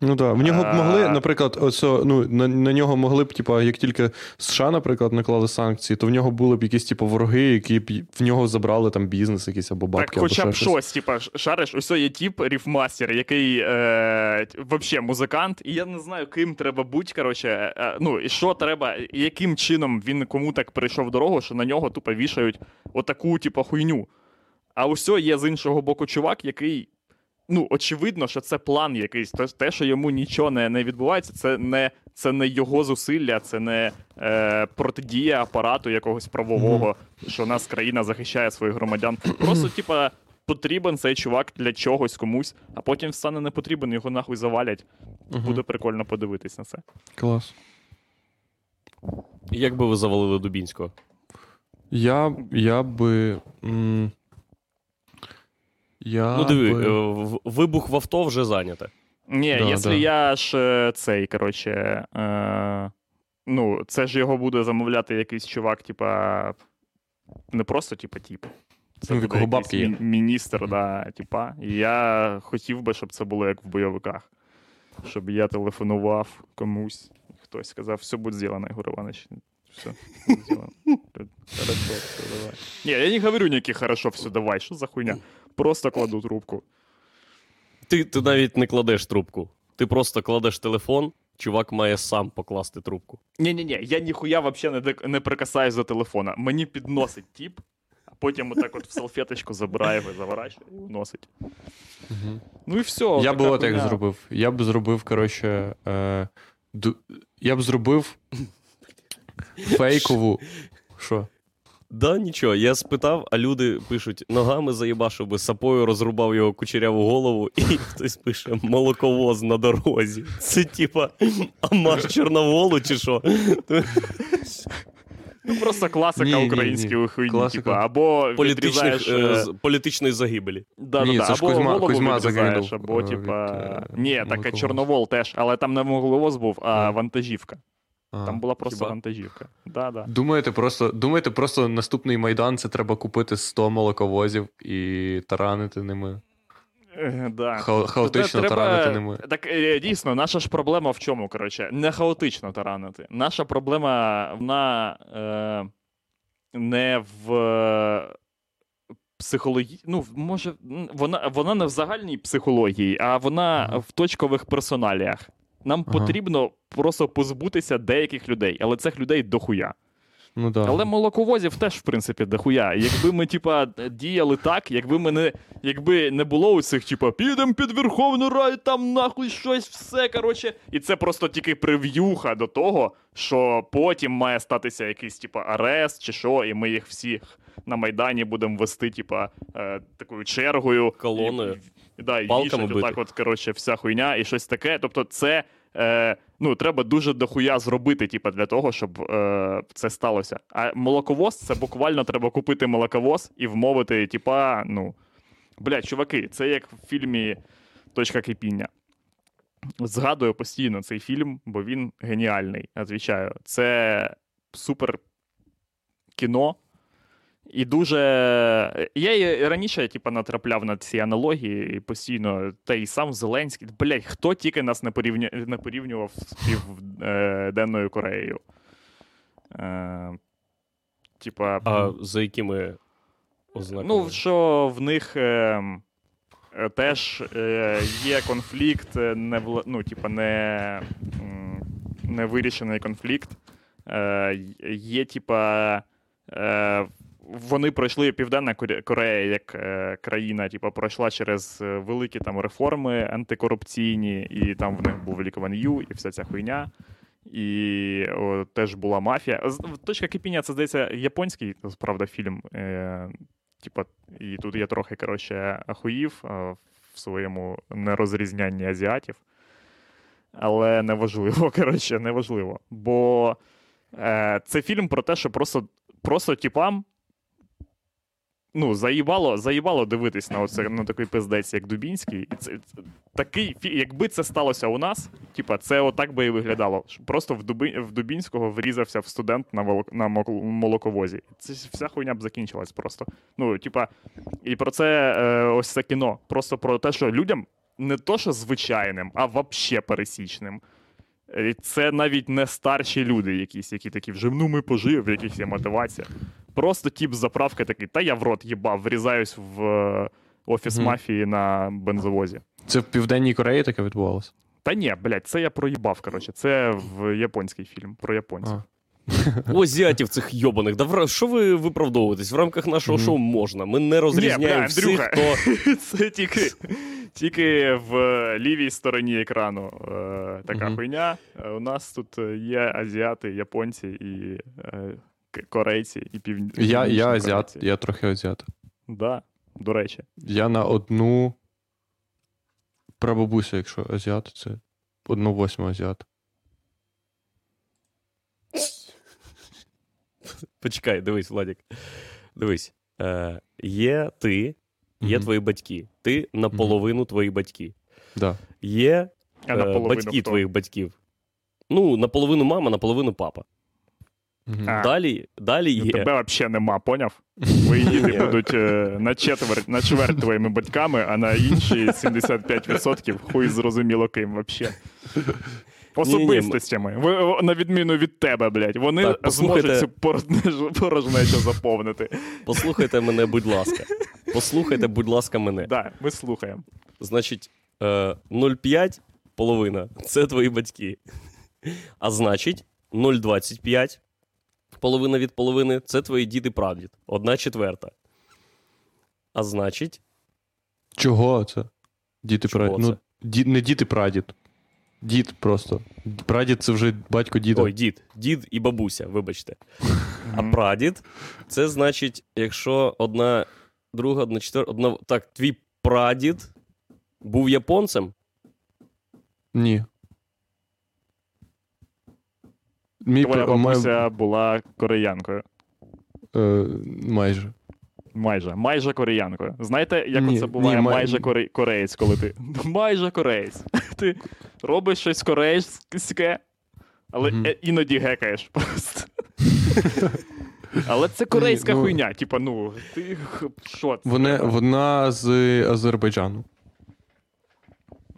Ну так, в нього б могли, наприклад, оце, ну, на, на нього могли б, типа, як тільки США, наприклад, наклали санкції, то в нього були б якісь, типу, вороги, які б в нього забрали там бізнес якийсь або бабки. Так, хоча б щось, типа, шариш, ось є тіп, ріфмастер, який, е, вообще, музикант, і я не знаю, ким треба бути, коротше, е, ну, і що треба, яким чином він кому так перейшов дорогу, що на нього, тупо, вішають отаку, типа, хуйню. А ось є, з іншого боку, чувак, який, ну, очевидно, що це план якийсь. Те, що йому нічого не, не відбувається, це не, це не його зусилля, це не е, протидія апарату якогось правового, що нас країна захищає своїх громадян. Просто, типа, потрібен цей чувак для чогось комусь, а потім стане не потрібен, його нахуй завалять. Буде прикольно подивитись на це. Клас. Як би ви завалили Дубінського? Я, я би... М- Я ну, диви, би... вибух в авто вже зайнято. Ні, да, якщо да. я ж цей, коротше, е, ну, це ж його буде замовляти якийсь чувак, типа, не просто, типа, тіп. Це ну, буде бабки є. Міністр, да, типа. І я хотів би, щоб це було як в бойовиках. Щоб я телефонував комусь, хтось сказав, все буде зроблено, Ігор Іванович. Все, сделано. Хорошо, все, давай. Не, я не говорю никаких «хорошо, все, давай», що за хуйня? Просто кладу трубку. Ти, ти навіть не кладеш трубку. Ти просто кладеш телефон, чувак має сам покласти трубку. Ні-ні-ні, я ніхуя вообще не, де, не прикасаюсь до телефона. Мені підносить тіп, а потім отак от в салфеточку забирає, заворачує і носить. Угу. Ну і все. Я б отак зробив. Я б зробив, коротше, е, ду... я б зробив... Фейкову. Що? Да, нічого. Я спитав, а люди пишуть, ногами заєбашив би, сапою розрубав його кучеряву голову, і хтось пише, молоковоз на дорозі. Це типа, амаш Чорноволу чи що? Ну, просто класика української хуйні. Типа, або політичних, е, політичної загибелі. Да, ні, да, це ж Кузьма, Кузьма загинув. Або, типа... Від, ні, так і Чорновол теж, але там не молоковоз був, а вантажівка. А, там була просто хіба? Вантажівка. Да, да. Думаєте, просто, думаєте, просто наступний Майдан це треба купити сто молоковозів і таранити ними? Е, да. Ха- хаотично треба... таранити ними. Так дійсно, наша ж проблема в чому, коротше? Не хаотично таранити. Наша проблема, вона е, не в психологічно, ну, може, вона, вона не в загальній психології, а вона ага. в точкових персоналіях. Нам ага. потрібно просто позбутися деяких людей, але цих людей дохуя. Ну, да. Але молоковозів теж, в принципі, дохуя. Якби ми, типа, діяли так, якби ми не, якби не було у цих, типа, підем під Верховну Раду, там нахуй щось, все, коротше. І це просто тільки прев'юха до того, що потім має статися якийсь, типа, арест чи що, і ми їх всіх на Майдані будемо вести, типа, е, такою чергою. Колоною. І, да, і вішать отак от, коротше, вся хуйня і щось таке. Тобто це... Е, ну, треба дуже дохуя зробити, типу, для того, щоб е, це сталося. А молоковоз, це буквально треба купити молоковоз і вмовити, типа, ну... Блядь, чуваки, це як в фільмі «Точка кипіння». Згадую постійно цей фільм, бо він геніальний, звичайно. Це супер кіно. І дуже... Я і раніше, типу, натрапляв на ці аналогії і постійно, та й сам Зеленський. Блять, хто тільки нас не, порівня... не порівнював з Південною Кореєю? Е... Типа... А за якими ознаками? Ну, що в них е... теж е... є конфлікт, не вла... ну, типу, не... не вирішений конфлікт. Е... Є, типа... Е... Вони пройшли, Південна Корея як е, країна, типу, пройшла через великі там реформи антикорупційні, і там в них був Лі Кван Ю, і вся ця хуйня, і о, теж була мафія. «Точка кипіння» — це, здається, японський, справді, фільм. Е, типу, і тут я трохи, коротше, ахуїв е, в своєму нерозрізнянні азіатів. Але неважливо, коротше, неважливо. Бо е, це фільм про те, що просто, просто типам ну, заїбало, заїбало дивитись на оце, на такий пиздець, як Дубінський. Це, це, такий, якби це сталося у нас, типа, це отак би і виглядало. Просто в, Дуби, в Дубінського врізався в студент на, волок, на молоковозі. Це вся хуйня б закінчилась просто. Ну, типа, і про це е, ось це кіно. Просто про те, що людям не то, що звичайним, а вообще пересічним. Це навіть не старші люди якісь, які такі вже, ну, ми пожив, в яких є мотивація. Просто тип з заправки такий, та я в рот їбав, врізаюсь в офіс mm. мафії на бензовозі. Це в Південній Кореї таке відбувалося? Та ні, блядь, це я проїбав, коротше. Це в японський фільм, про японців. У азіатів цих йобаних. Да, що ви виправдовуєтесь? В рамках нашого mm. шоу можна. Ми не розрізняємо всіх, хто... Це тільки... Тільки в лівій стороні екрану е, така mm-hmm. хуйня. У нас тут є азіати, японці, і е, корейці, і північні корейці. Я, я азіат, я трохи азіат. Так, да, до речі. Я на одну прабабуся, якщо азіат, це одну восьму азіат. Почекай, дивись, Владик. Дивись. Е, є ти... Є mm-hmm. твої батьки. Ти наполовину mm-hmm. твої батьки. Да. Є е, батьки хто? Твоїх батьків. Ну, наполовину мама, наполовину папа. Mm-hmm. Далі, далі є... Тебе взагалі нема, поняв? Твої діти будуть е, на, четверть, на чверть твоїми батьками, а на інші сімдесят п'ять відсотків хуй зрозуміло ким взагалі. Особистостями. Ви, на відміну від тебе, блядь. Вони так, послухайте... зможуть цю порожнечу заповнити. Послухайте мене, будь ласка. Послухайте, будь ласка, мене. Так, да, ми слухаємо. Значить, нуль цілих п'ять половина – це твої батьки. А значить, нуль цілих двадцять п'ять половина від половини – це твої дід і прадід. Одна четверта. А значить... Чого це? Дід і прадід. Ну, ді... Не дід і прадід. Дід просто. Прадід – це вже батько діда. Ой, дід. Дід і бабуся, вибачте. А прадід – це значить, якщо одна... Друга, одна, чотир... одна... Так, твій прадід був японцем? Ні. Мій Твоя пр... бабуся май... була кореянкою. Е, майже. Майже. Майже кореянкою. Знаєте, як ні, це буває? Ні, май... Майже коре... кореєць, коли ти... Майже кореєць. Ти робиш щось корейське, але mm-hmm. іноді гекаєш просто. Але це корейська Ні, ну, хуйня, типа, ну, ти що це? Вона, вона з Азербайджану.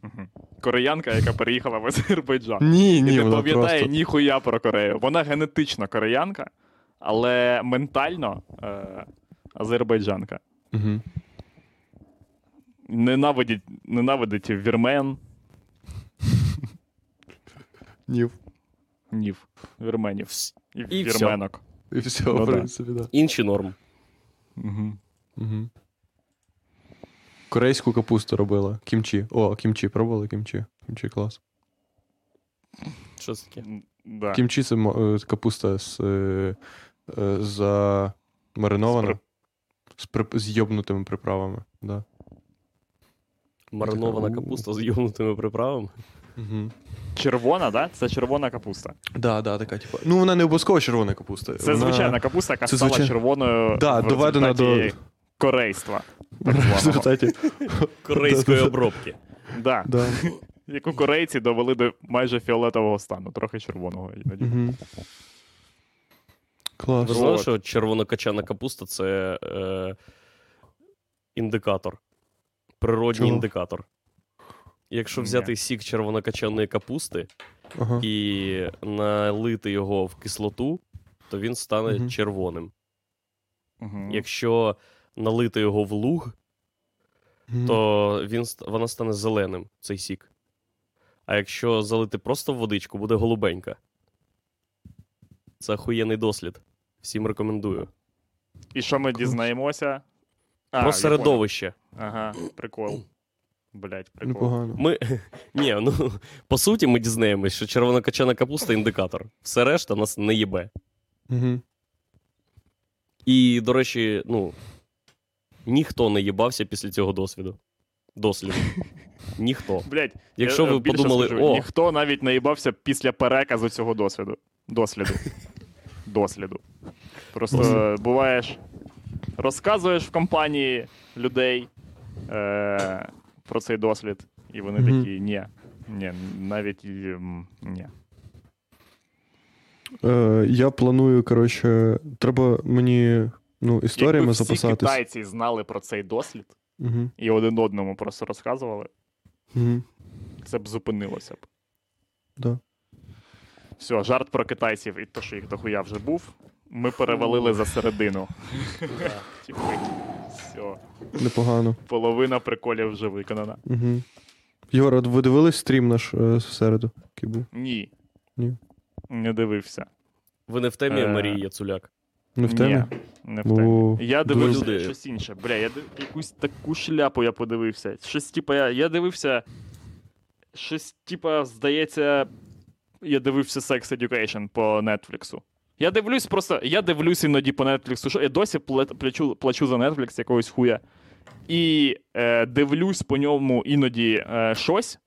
Угу. Кореянка, яка переїхала в Азербайджан. Ні, ні, і не пам'ятає просто... ніхуя про Корею. Вона генетично кореянка, але ментально е- азербайджанка. Угу. Ненавидить, ненавидить вірмен. Нів. Нів. Вірменів. І, і вірменок. Все. І все, ну, в принципі, да. Да. Інші норм. Угу. Угу. Корейську капусту робила. Кімчі. О, кімчі. Пробували кімчі? Кімчі клас. Що це таке? Да. Кімчі — це капуста з, за маринована. З, при... з йобнутими приправами. Да. Маринована капуста з йобнутими приправами? Угу. Червона, да? Це червона капуста. Да, да, така, типу. Ну, вона не обов'язково червона капуста. Це вона... звичайна капуста, яка це стала звичай... червоною, да, в результаті до... корейства. В результаті корейської обробки. Да. Да. Яку корейці довели до майже фіолетового стану, трохи червоного іноді. Угу. Клас. Ви знали, що червонокачана капуста — це е, індикатор. Природній Чого? Індикатор. Якщо взяти Не. сік червонокачаної капусти, ага, і налити його в кислоту, то він стане угу. червоним. Угу. Якщо налити його в луг, угу. то він, вона стане зеленим, цей сік. А якщо залити просто в водичку, буде голубенька. Це охуєнний дослід. Всім рекомендую. І що ми дізнаємося? А, про середовище. Ага, прикол. Блять, прикол. Непогано. Ми... Ні, ну, по суті, ми дізнаємось, що червонокачана капуста — індикатор. Все решта нас не їбе. Угу. І, до речі, ну, ніхто не їбався після цього досвіду. Досліду. Ніхто. Блять, якщо я, ви подумали, скажу, о... ніхто навіть не їбався після переказу цього досвіду. Досліду. Досліду. Просто Дослід. буваєш, розказуєш в компанії людей е- про цей дослід, і вони mm-hmm. такі, ні, ні, навіть, ні. Е, я планую, коротше, треба мені, ну, історіями записатись. Якби всі китайці знали про цей дослід, mm-hmm. і один одному просто розказували, mm-hmm. це б зупинилося б. Да. Все, жарт про китайців і те, що їх дохуя вже був, ми перевалили за середину. Все. Непогано. Половина приколів вже виконана. Єгор, ви дивились стрім наш в середу? Ні. Ні. Не дивився. Ви не в темі Марії Яцуляк? Не в темі? Не в темі. Я дивився щось інше. Бля, якусь таку шляпу я подивився. Щось типу, я дивився, щось типу, здається... Я дивився Sex Education по Нетфліксу. Я дивлюсь просто, я дивлюсь іноді по Нетфліксу, що я досі плачу, плачу за Нетфлікс якогось хуя. І е, дивлюсь по ньому іноді е, щось,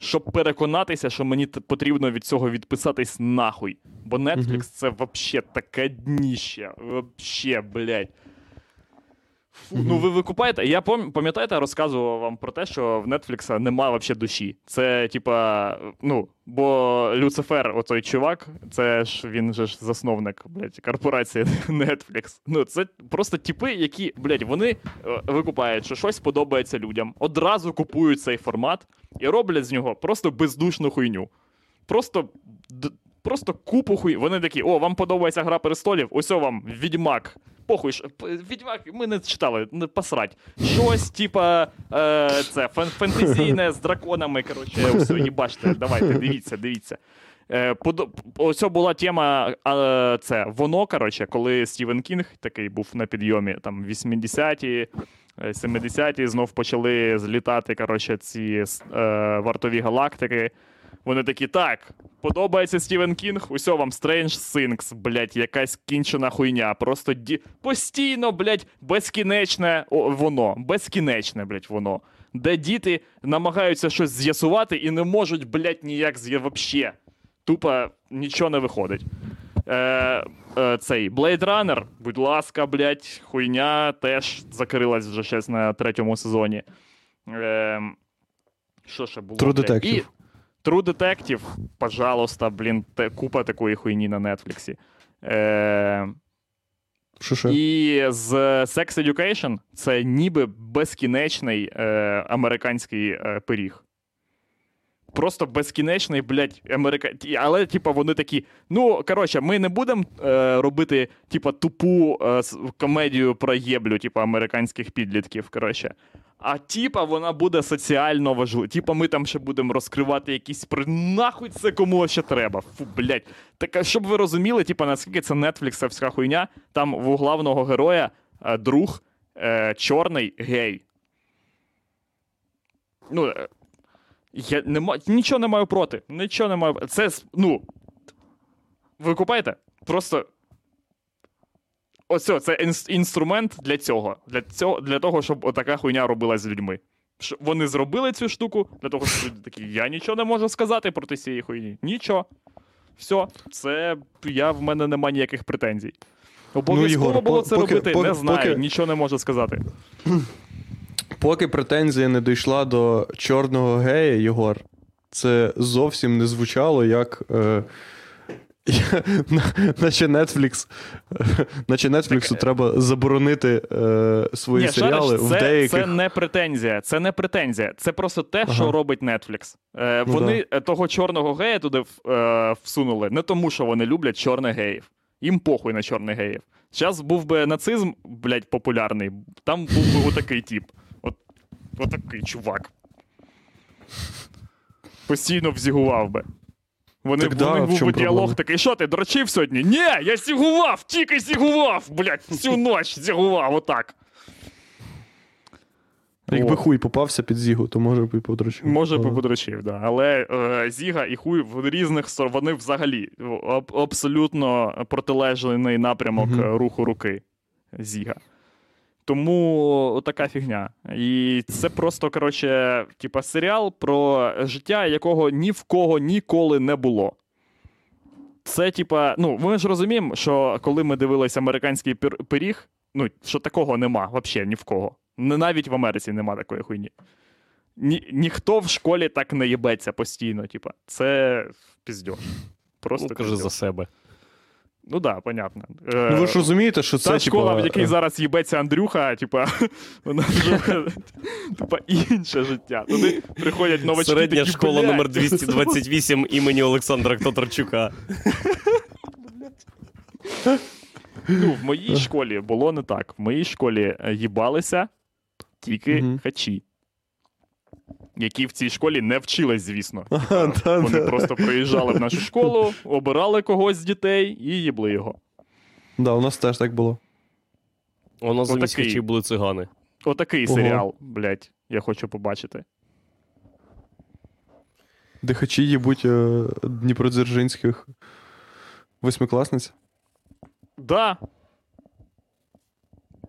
щоб переконатися, що мені потрібно від цього відписатись нахуй. Бо Нетфлікс mm-hmm. це вообще таке дніще. Вообще, блядь. Фу, mm-hmm. Ну, ви викупаєте? Я пам'ятаєте, розказував вам про те, що в Нетфлікса нема вообще душі. Це, типа, ну, бо Люцифер, оцей чувак, це ж, він же ж засновник, блядь, корпорації Нетфлікс. Ну, це просто типи, які, блядь, вони викупають, що щось подобається людям, одразу купують цей формат і роблять з нього просто бездушну хуйню. Просто... Просто купу хуй. Вони такі, о, вам подобається «Гра престолів», ось вам «Відьмак». Похуй, що... «Відьмак» ми не читали, не посрать. Щось, типа, е, це, фентезійне з драконами, коротше, усе, їбачте, давайте, дивіться, дивіться. Е, подо... Ось була тема, е, це, воно, коротше, коли Стівен Кінг такий був на підйомі, там, вісімдесяті, сімдесяті, знов почали злітати, коротше, ці е, вартові галактики. Вони такі, так, подобається Стівен Кінг, усьо вам Strange Things, блядь, якась кінчена хуйня, просто ді... постійно, блядь, безкінечне О, воно, безкінечне, блядь, воно, де діти намагаються щось з'ясувати і не можуть, блядь, ніяк з'ясувати, вообще, тупо нічого не виходить. Е, е, цей, Blade Runner, будь ласка, блядь, хуйня теж закрилась вже щось на третьому сезоні. Е, що ще було? True Detective. True Detective, пожалуйста, блін, те, купа такої хуйні на Нетфліксі. Е... І з Sex Education це ніби безкінечний е, американський е, пиріг. просто безкінечний, блядь, Америка... Але, типу, вони такі, ну, коротше, ми не будемо е, робити, типу, тупу е, комедію про єблю, типу, американських підлітків, коротше. А, типа, вона буде соціально важлива. Типа, ми там ще будемо розкривати якісь... При... Нахуй це кому ще треба? Фу, блядь. Так, щоб ви розуміли, типа, наскільки це нетфліксовська хуйня, там у головного героя е, друг е, чорний гей. Ну, я не маю, нічого не маю проти. Нічого не маю... Це, ну... Ви купаєте? Просто... Ось це інструмент для цього. Для цього, для того, щоб така хуйня робилась з людьми. Вони зробили цю штуку для того, щоб люди такі, я нічого не можу сказати проти цієї хуйні. Нічого. Все. Це я, в мене нема ніяких претензій. Обов'язково ну, Ігор, було це поки, робити, поки, не знаю, поки... нічого не можу сказати. Поки претензія не дійшла до чорного гея, Єгор, це зовсім не звучало як... Е... Я, наче Netflix, наче Netflixу треба заборонити е, свої Ні, серіали шариш, це, в деяких... Це не претензія, це не претензія. Це просто те, ага. що робить Netflix. Е, ну, вони да. того чорного гея туди е, всунули не тому, що вони люблять чорних геїв. Їм похуй на чорних геїв. Зараз був би нацизм, блядь, популярний, там був би отакий тип. От, отакий чувак. Постійно взігував би. Вони, так, вони да, був би діалог проблема? Такий, що ти, дрочив сьогодні? Ні, я зігував, тільки зігував, блядь, всю ніч зігував, отак. Якби О. хуй попався під зігу, то може б і подрочив. Може б і подрочив, так. Да. Але е, зіга і хуй в різних, вони взагалі аб- абсолютно протилежний напрямок mm-hmm. руху руки зіга. Тому така фігня. І це просто, коротше, типа серіал про життя, якого ні в кого ніколи не було. Це, типа, ну, ми ж розуміємо, що коли ми дивилися «Американський пиріг», ну, що такого нема взагалі ні в кого. Навіть в Америці нема такої хуйні. Ні, ніхто в школі так не їбеться постійно, типа. Це піздьош. Просто ну, кажу за себе. Ну так, да, понятно. Ну ви ж розумієте, що це, типу... Та школа, в якій зараз їбеться Андрюха, типу, вона вже, типу, інше життя. Туди приходять новачки, середня такі, школа блядь. Номер двісті двадцять вісім імені Олександра Котарчука. Ну, в моїй школі було не так. В моїй школі їбалися тільки хачі. Які в цій школі не вчились, звісно. А, та, вони та, просто та. приїжджали в нашу школу, обирали когось з дітей і їбли його. Так, да, у нас теж так було. У нас замість хачів були цигани. Отакий Ого. серіал, блядь, я хочу побачити. Де хачі їбуть е- дніпродзержинських восьмикласниць? Да.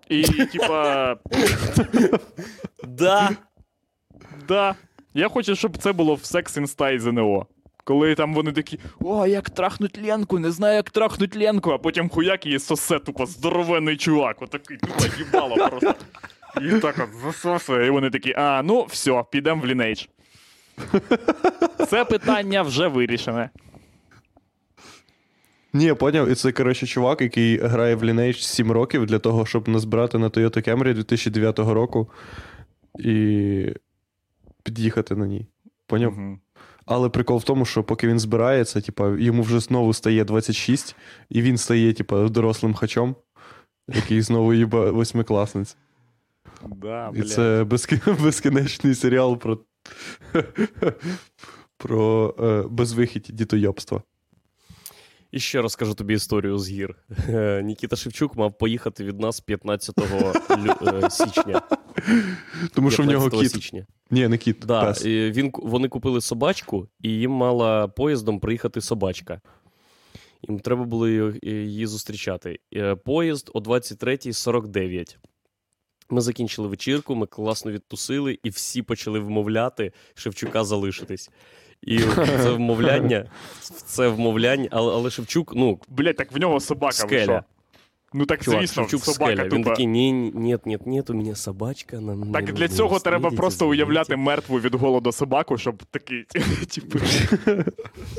І, типа... Да. Да. Я хочу, щоб це було в Sex and Style ЗНО. Коли там вони такі, о, як трахнуть Ленку, не знаю, як трахнуть Ленку, а потім хуяк її сосе, тупо здоровенний чувак, отакий, тупо їбало просто. І так от засосує, і вони такі, а, ну, все, підемо в Lineage. Це питання вже вирішене. Ні, поняв, і це, коротше, чувак, який грає в Lineage сім років для того, щоб назбирати на Toyota Camry дві тисячі дев'ятого року. І... під'їхати на ній. Поняв? Uh-huh. Але прикол в тому, що поки він збирається, типа, йому вже знову стає двадцять шість, і він стає, типа, дорослим хачом, який знову їба восьмикласниць. Да, і це безкінечний серіал про, про е, безвихідь дітойобства. І ще раз кажу тобі історію з гір. Нікіта Шевчук мав поїхати від нас п'ятнадцятого січня. Тому що в нього кіт. Січня. Ні, не кіт, да, пес. Він, вони купили собачку, і їм мала поїздом приїхати собачка. Їм треба було її зустрічати. Поїзд о двадцять третя сорок дев'ять. Ми закінчили вечірку, ми класно відтусили, і всі почали вмовляти Шевчука залишитись. І це вмовляння, це вмовляння, але, але Шевчук, ну... Блядь, так в нього собака вийшла. Ну так, чувак, звісно, Шевчук собака скеля. Тупа. Він такий, ні, ні, ні, ні, у мене собачка. Нам так для цього встидіти, треба просто зробити. Уявляти мертву від голоду собаку, щоб такий, типу,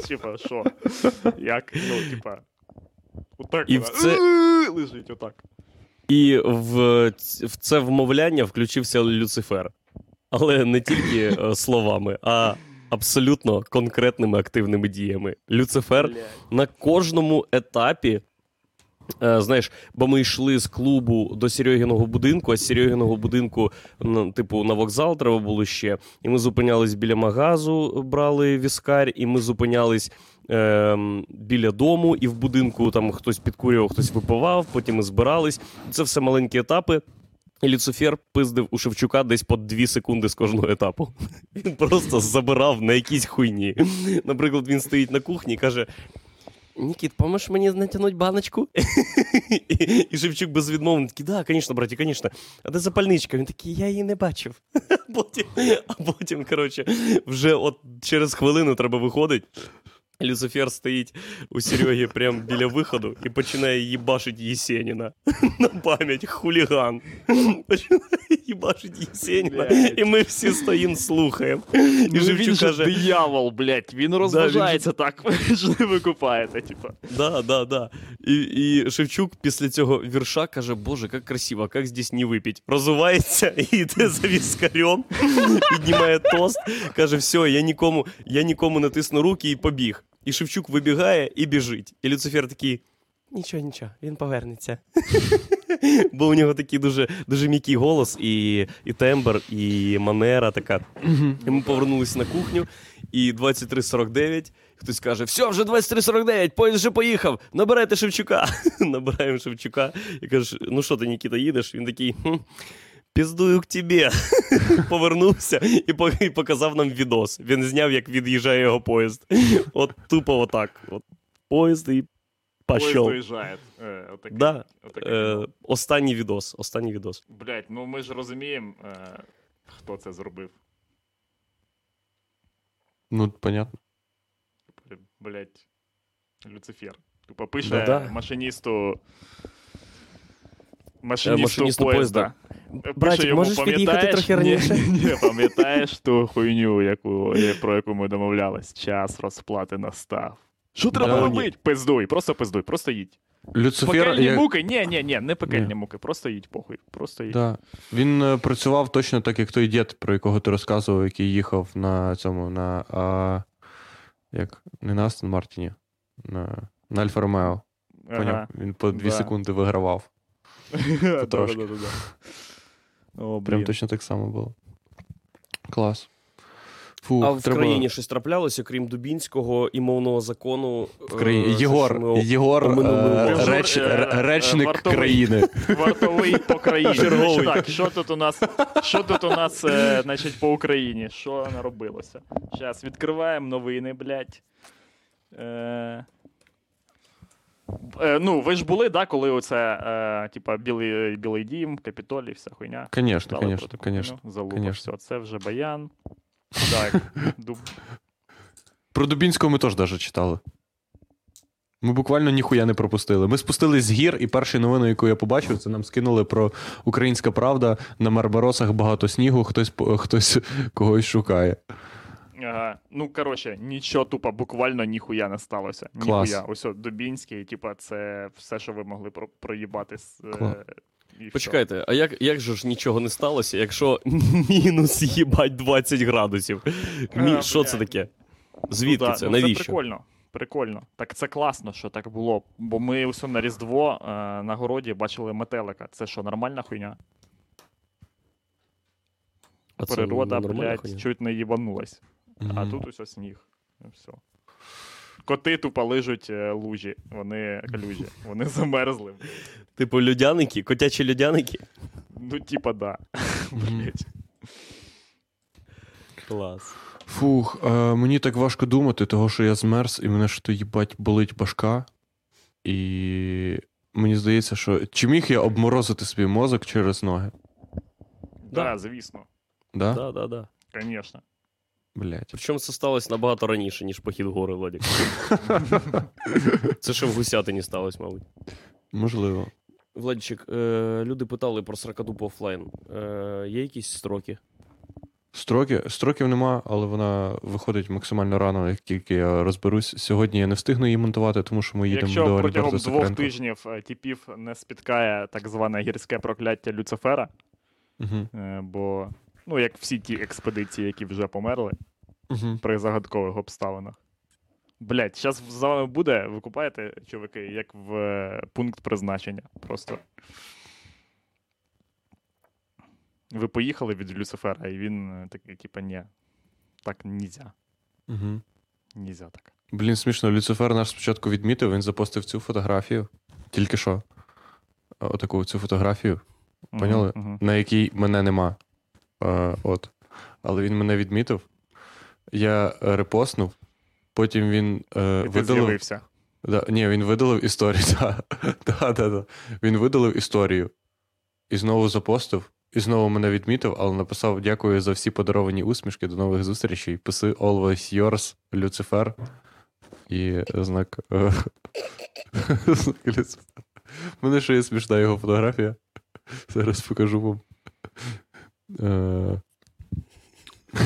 типа, що? Як? Ну, типа, отак вона лежить, отак. І в це вмовляння включився Люцифер. Але не тільки словами, а абсолютно конкретними активними діями. Люцифер Бля. на кожному етапі, е, знаєш, бо ми йшли з клубу до Серьогіного будинку, а з Серьогіного будинку, ну, типу, на вокзал треба було ще, і ми зупинялись біля магазу, брали віскарь, і ми зупинялись е, біля дому, і в будинку там хтось підкурював, хтось випивав, потім ми збирались. Це все маленькі етапи. І Люцифер пиздив у Шевчука десь по дві секунди з кожного етапу. Він просто забирав на якійсь хуйні. Наприклад, він стоїть на кухні і каже: «Нікіт, поможеш мені натягнути баночку?» і, і Шевчук безвідмовно такий: «Да, звісно, браті, звісно. А де запальничка?» Він такий: «Я її не бачив». потім, а потім, коротше, вже от через хвилину треба виходить. Люцифер стоїть у Серьоги прямо біля виходу і починає їбашити Єсеніна на пам'ять. Хуліган. Починає їбашити Єсеніна. Блядь. І ми всі стоїмо, слухаємо. І ну, Живчук він каже... Він же диявол, блядь. Він розважається, да, він... так, що не викупаєте, типа. Да, да, да. І, і Шевчук після цього вірша каже: «Боже, як красиво, як здесь не випіть». Розувається і йде за віскарем, піднімає тост, каже: «Все, я нікому, я нікому натисну руки», і побіг. І Шевчук вибігає і біжить. І Люцифер такий: «Нічого, нічого, він повернеться». Бо у нього такий дуже, дуже м'який голос, і, і тембр, і манера така. І ми повернулися на кухню, і двадцять три сорок дев'ять, хтось каже: «Все, вже двадцять три сорок дев'ять, поїзд вже поїхав, набирайте Шевчука». Набираємо Шевчука, і кажеш: «Ну що ти, Нікіта, їдеш?» Він такий: «Хм. Піздую к тебе». Повернувся і показав нам відос. Він зняв, як від'їжджає його поїзд. От тупо отак. От, поїзд і пошел. Поїзд доїжджає. Е, отакий, да. Отакий. Е, останній відос. Останній відос. Блять, ну ми ж розуміємо, е, хто це зробив. Ну, понятно. Блять, Люцифер. Тупо пише, да, да. машиністу... Машиністу, машиністу поїзда. поїзда. Братик, можеш під'їхати трохи раніше? Ні, ні, пам'ятаєш ту хуйню, яку, про яку ми домовлялись? Час розплати настав. Що треба робити? Пиздуй, просто пиздуй, просто їдь. Люцифер, пекельні я... муки? Ні, ні, ні, не пекельні ні. муки, просто їдь, похуй, просто їдь. Да. Він е, працював точно так, як той дід, про якого ти розказував, який їхав на цьому, на, а, як, не на Астон Мартіні, на, на Альфа Ромео. Ага. Він по дві да. секунди вигравав. да, да, да, да. О, прям точно так само було. Клас. Фух, а в треба... країні щось траплялося, крім Дубінського і мовного закону? В країні. Єгор, ми... Єгор е- реч... е- речник вартовий, країни. Вартовий по країні. Черговий. Так, що тут у нас, що тут у нас, значить, по Україні? Що наробилося? Зараз відкриваємо новини, блядь. Е... Е, ну, ви ж були, да, коли оце, е, типа, Білий, Білий дім, Капітолій, вся хуйня. Конечно, конечно, конечно. Залупа, все, це вже баян. Так, Дуб... Про Дубінського ми теж даже читали. Ми буквально ніхуя не пропустили. Ми спустились з гір, і перша новина, яку я побачив, це нам скинули про «Українська правда», на Марбаросах багато снігу, хтось, хтось когось шукає. Ага. Ну, коротше, нічого, тупо, буквально ніхуя не сталося. Ніхуя. Ось Дубінський, типа, це все, що ви могли про- проїбати. Е- Почекайте, а як, як же ж нічого не сталося, якщо мінус, їбать, двадцять градусів? Мі... А, що бля. Це таке? Звідки ну, це? Ну, навіщо? Це прикольно. Прикольно. Так це класно, що так було. Бо ми усе на Різдво е- на городі бачили метелика. Це що, нормальна хуйня? А природа, блядь, хуйня? Чуть не їбанулась. А mm-hmm. тут усе сніг. Все. Коти тупо лижуть лужі. Вони калюжі. Вони замерзли. Типу людяники? Котячі людяники? Ну, типа, да. Блять. Клас. Фух, е, мені так важко думати, того, що я змерз, і мене ж то, їбать, болить башка. І мені здається, що... Чи міг я обморозити свій мозок через ноги? Да, да. Звісно. Да? Да, да, да. Конечно. Блять. Причому це сталося набагато раніше, ніж похід в гори, Владик. Це ще в Гусятині сталося, мабуть. Можливо. Владичик, е- люди питали про Сракадупу офлайн. Е- є якісь строки? Строки? Строків нема, але вона виходить максимально рано, як тільки я розберусь. Сьогодні я не встигну її монтувати, тому що ми їдемо Якщо до Альберта Цукренко. Якщо протягом двох тижнів тіпів не спіткає так зване гірське прокляття Люцифера, угу. е- бо... Ну, як всі ті експедиції, які вже померли. угу. при загадкових обставинах. Блять, зараз з вами буде, ви купаєте, чуваки, як в е, пункт призначення. Просто. Ви поїхали від Люцифера, і він такий, типа, ні, так нізя. Угу. Нізя так. Блін, смішно, Люцифер наш спочатку відмітив, він запостив цю фотографію, тільки що, отаку цю фотографію, угу, поняли? Угу. На якій мене нема. Е, от. Але він мене відмітив, я репостнув, потім він е, видалив... Да, ні, він видалив історію, так. Да, да, да. Він видалив історію і знову запостив. І знову мене відмітив, але написав: дякую за всі подаровані усмішки, до нових зустрічей. Писи always yours, Люцифер. І знак Люцифер. У мене ще є смішна його фотографія. Зараз покажу вам.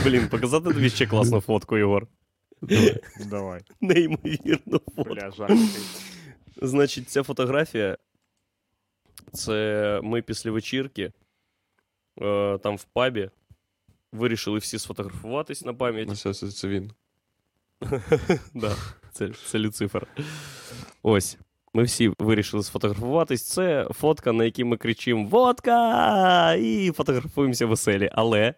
Блін, показати тобі ще класну фотку, Єгор. Давай. Неймовірну фотку. Бля, жарко. Значить, ця фотографія, це ми після вечірки там в пабі, вирішили всі сфотографуватись на пам'ять. Ну, це, це, це він. Да, це, це Люцифер. Ось, ми всі вирішили сфотографуватись. Це фотка, на якій ми кричимо «Водка!» і фотографуємося веселі. Але...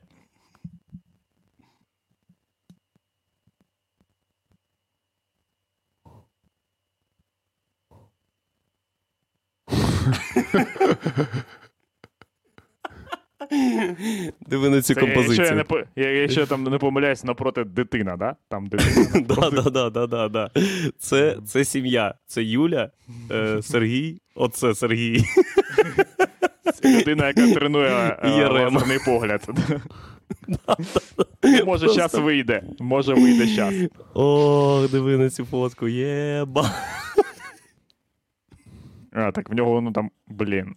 Диви на цю це композицію. Я, якщо, я, не, я, якщо я там не помиляюсь, напроти дитина, да? Там дитина. Да-да-да. Це, це сім'я. Це Юля, е, Сергій. Оце Сергій. Це людина, яка тренує е, лазерний погляд. Може, час вийде. Може, вийде час. Ох, диви на цю фотку. Єба. А, так в нього воно там, блін.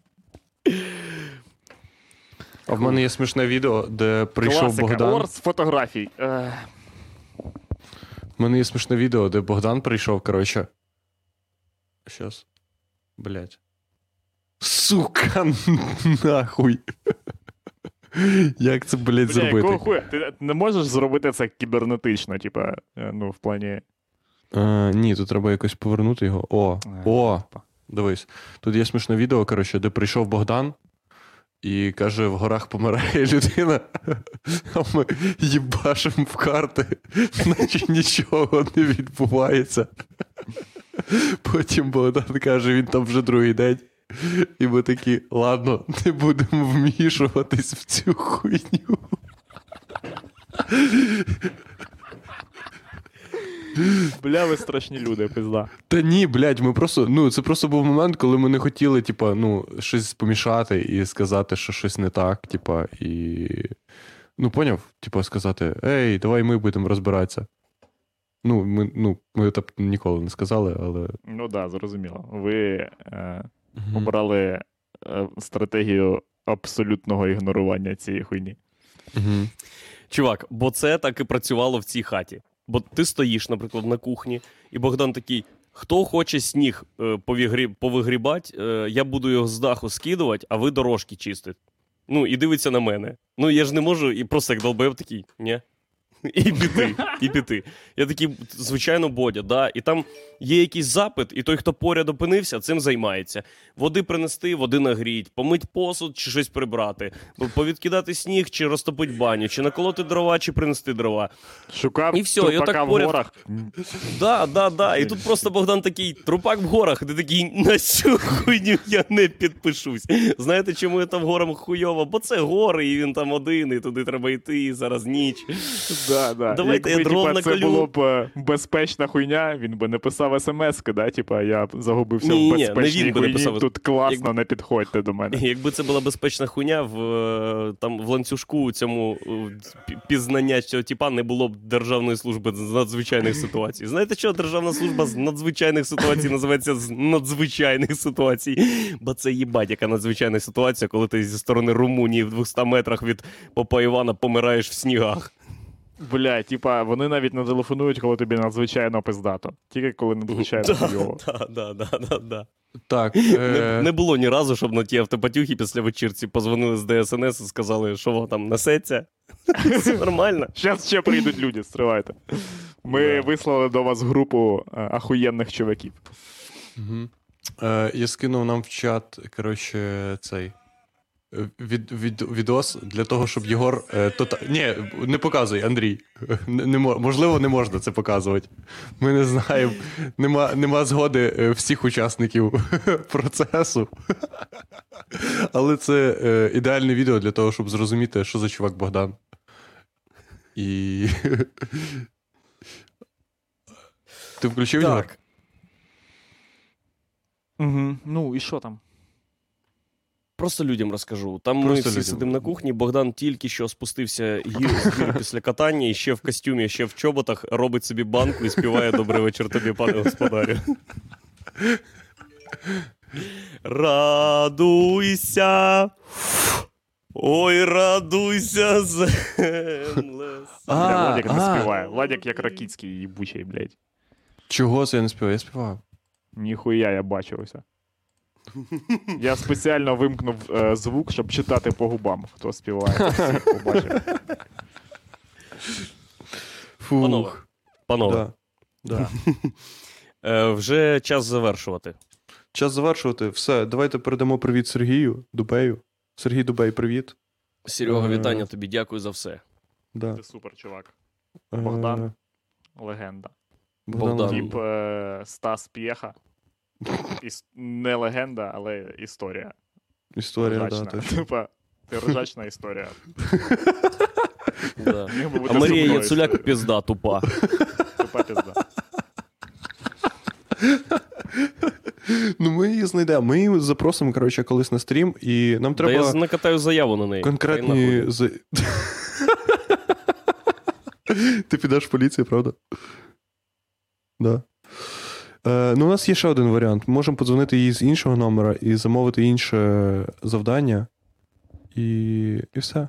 А в мене є смішне відео, де прийшов Класика. Богдан... Класика, з фотографій. Е... В мене є смішне відео, де Богдан прийшов, коротше. Щас. Блять. Сука, нахуй. Як це, блять, Бля, зробити? Якого хуя? Ти не можеш зробити це кібернетично, типа, ну, в плані... Е, ні, тут треба якось повернути його. О, е, о, типа. Дивись. Тут є смішне відео, коротше, де прийшов Богдан, і каже, в горах помирає людина, а ми їбашимо в карти, наче нічого не відбувається. Потім Богдан каже, він там вже другий день. І ми такі, ладно, не будемо вмішуватись в цю хуйню. Бля, ви страшні люди, пизда. Та ні, блядь, ми просто, ну, це просто був момент, коли ми не хотіли, типа, ну, щось помішати і сказати, що щось не так, типа, і, ну, поняв, типа, сказати, ей, давай ми будемо розбиратися. Ну, ми, ну, ми так ніколи не сказали, але... Ну, да, зрозуміло. Ви е, угу. обрали е, стратегію абсолютного ігнорування цієї хуйні. Угу. Чувак, бо це так і працювало в цій хаті. Бо ти стоїш, наприклад, на кухні, і Богдан такий, хто хоче сніг е, повігріб, повигрібати, е, я буду його з даху скидувати, а ви дорожки чистите. Ну, і дивиться на мене. Ну, я ж не можу, і просто як долбев такий, ні. І піти, і піти. Я такий, звичайно, Бодя, да. І там є якийсь запит, і той, хто поряд опинився, цим займається. Води принести, води нагріть, помить посуд чи щось прибрати, повідкидати сніг, чи розтопити баню, чи наколоти дрова, чи принести дрова. Шукав і все, трупака в поряд... горах. Да, да, да. І тут просто Богдан такий, трупак в горах. І ти такий, на цю хуйню я не підпишусь. Знаєте, чому я там горам хуйово? Бо це гори, і він там один, і туди треба йти, і зараз ніч. Да, да. Давайте якби, я дров типа, накалю. Це було б безпечна хуйня, він би написав смс-ки, да? Типа, я загубився ні, в безпечній хуйні, написав... тут класно, якби... не підходьте до мене. Якби це була безпечна хуйня, в, там, в ланцюжку цьому пізнання цього типа не було б Державної служби з надзвичайних ситуацій. Знаєте, що Державна служба з надзвичайних ситуацій називається з надзвичайних ситуацій? Бо це їбать, яка надзвичайна ситуація, коли ти зі сторони Румунії в двохстах метрах від Попа Івана помираєш в снігах. Бля, типа, вони навіть не телефонують, коли тобі надзвичайно пиздато. Тільки коли надзвичайно хуйово. Так, так, так, так. Так, е... не, не було ні разу, щоб на ті автопатюхи після вечірці позвонили з ДСНС і сказали, що воно там несеться. Все нормально. Зараз ще прийдуть люди, стривайте. Ми yeah. вислали до вас групу ахуєнних чуваків. Угу. Е, я скинув нам в чат, коротше, цей від, від, відос для того, щоб Єгор... Е, тота... Ні, не показуй, Андрій. Не, не, можливо, не можна це показувати. Ми не знаємо. Нема, нема згоди всіх учасників процесу. Але це е, ідеальне відео для того, щоб зрозуміти, що за чувак Богдан. І... Ти включив відео? Так. Угу. Ну, і що там? Просто людям розкажу. Там Просто ми всі людям. Сидимо на кухні, Богдан тільки що спустився гір після катання і ще в костюмі, ще в чоботах робить собі банку і співає «Добрий вечір тобі, пане господарю». Радуйся! Ой, радуйся, земле! Владик не співає. Владик як Ракіцький, їбучий, блядь. Чого це я не співаю? Я співаю. Ніхуя, я бачився. Я спеціально вимкнув е, звук, щоб читати по губам, хто співає. Панове, панове. Да. Да. Е, вже час завершувати. Час завершувати. Все, давайте передамо привіт Сергію Дубею. Сергій Дубей, привіт. Серега, вітання тобі, дякую за все. Да. Ти супер, чувак. Богдан, е... легенда. Богдан. Тип е, Стас П'єха. Іс... Не легенда, але історія. Історія, ржачна. Да. Типа, ржачна історія. Да. А Марія Яцуляк пізда тупа. Тупа пізда. Ну ми її знайдемо. Ми її запросимо, коротше, колись на стрім. І нам треба... Да я накатаю заяву на неї. Конкретні... Ти підеш в поліцію, правда? Да. Е, ну, у нас є ще один варіант. Ми можемо подзвонити їй з іншого номера і замовити інше завдання. І, і все.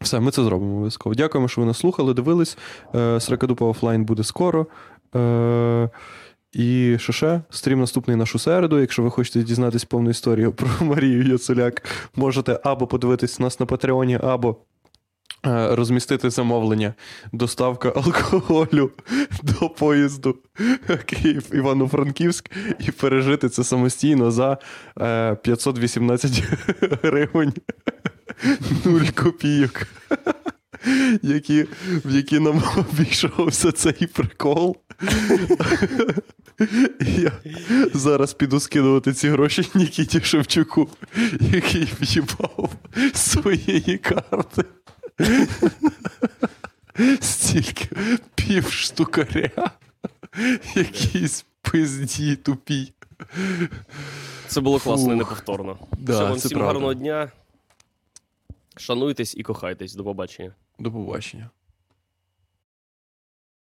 Все, ми це зробимо обов'язково. Дякуємо, що ви нас слухали, дивились. Е, Сракадупа офлайн буде скоро. Е, і що ще? Стрім наступний нашу середу. Якщо ви хочете дізнатись повну історію про Марію Яцуляк, можете або подивитись нас на Патреоні, або... розмістити замовлення. Доставка алкоголю до поїзду Київ-Івано-Франківськ і пережити це самостійно за п'ятсот вісімнадцять гривень нуль копійок, які, в які нам обійшовся цей прикол. Я зараз піду скидувати ці гроші Нікіті Шевчуку, який в'їбав своєї карти. Стільки пів штукаря. Якісь пизді тупі. Це було класно і неповторно. Да, все, всім правда. Гарного дня. Шануйтесь і кохайтесь. До побачення. До побачення.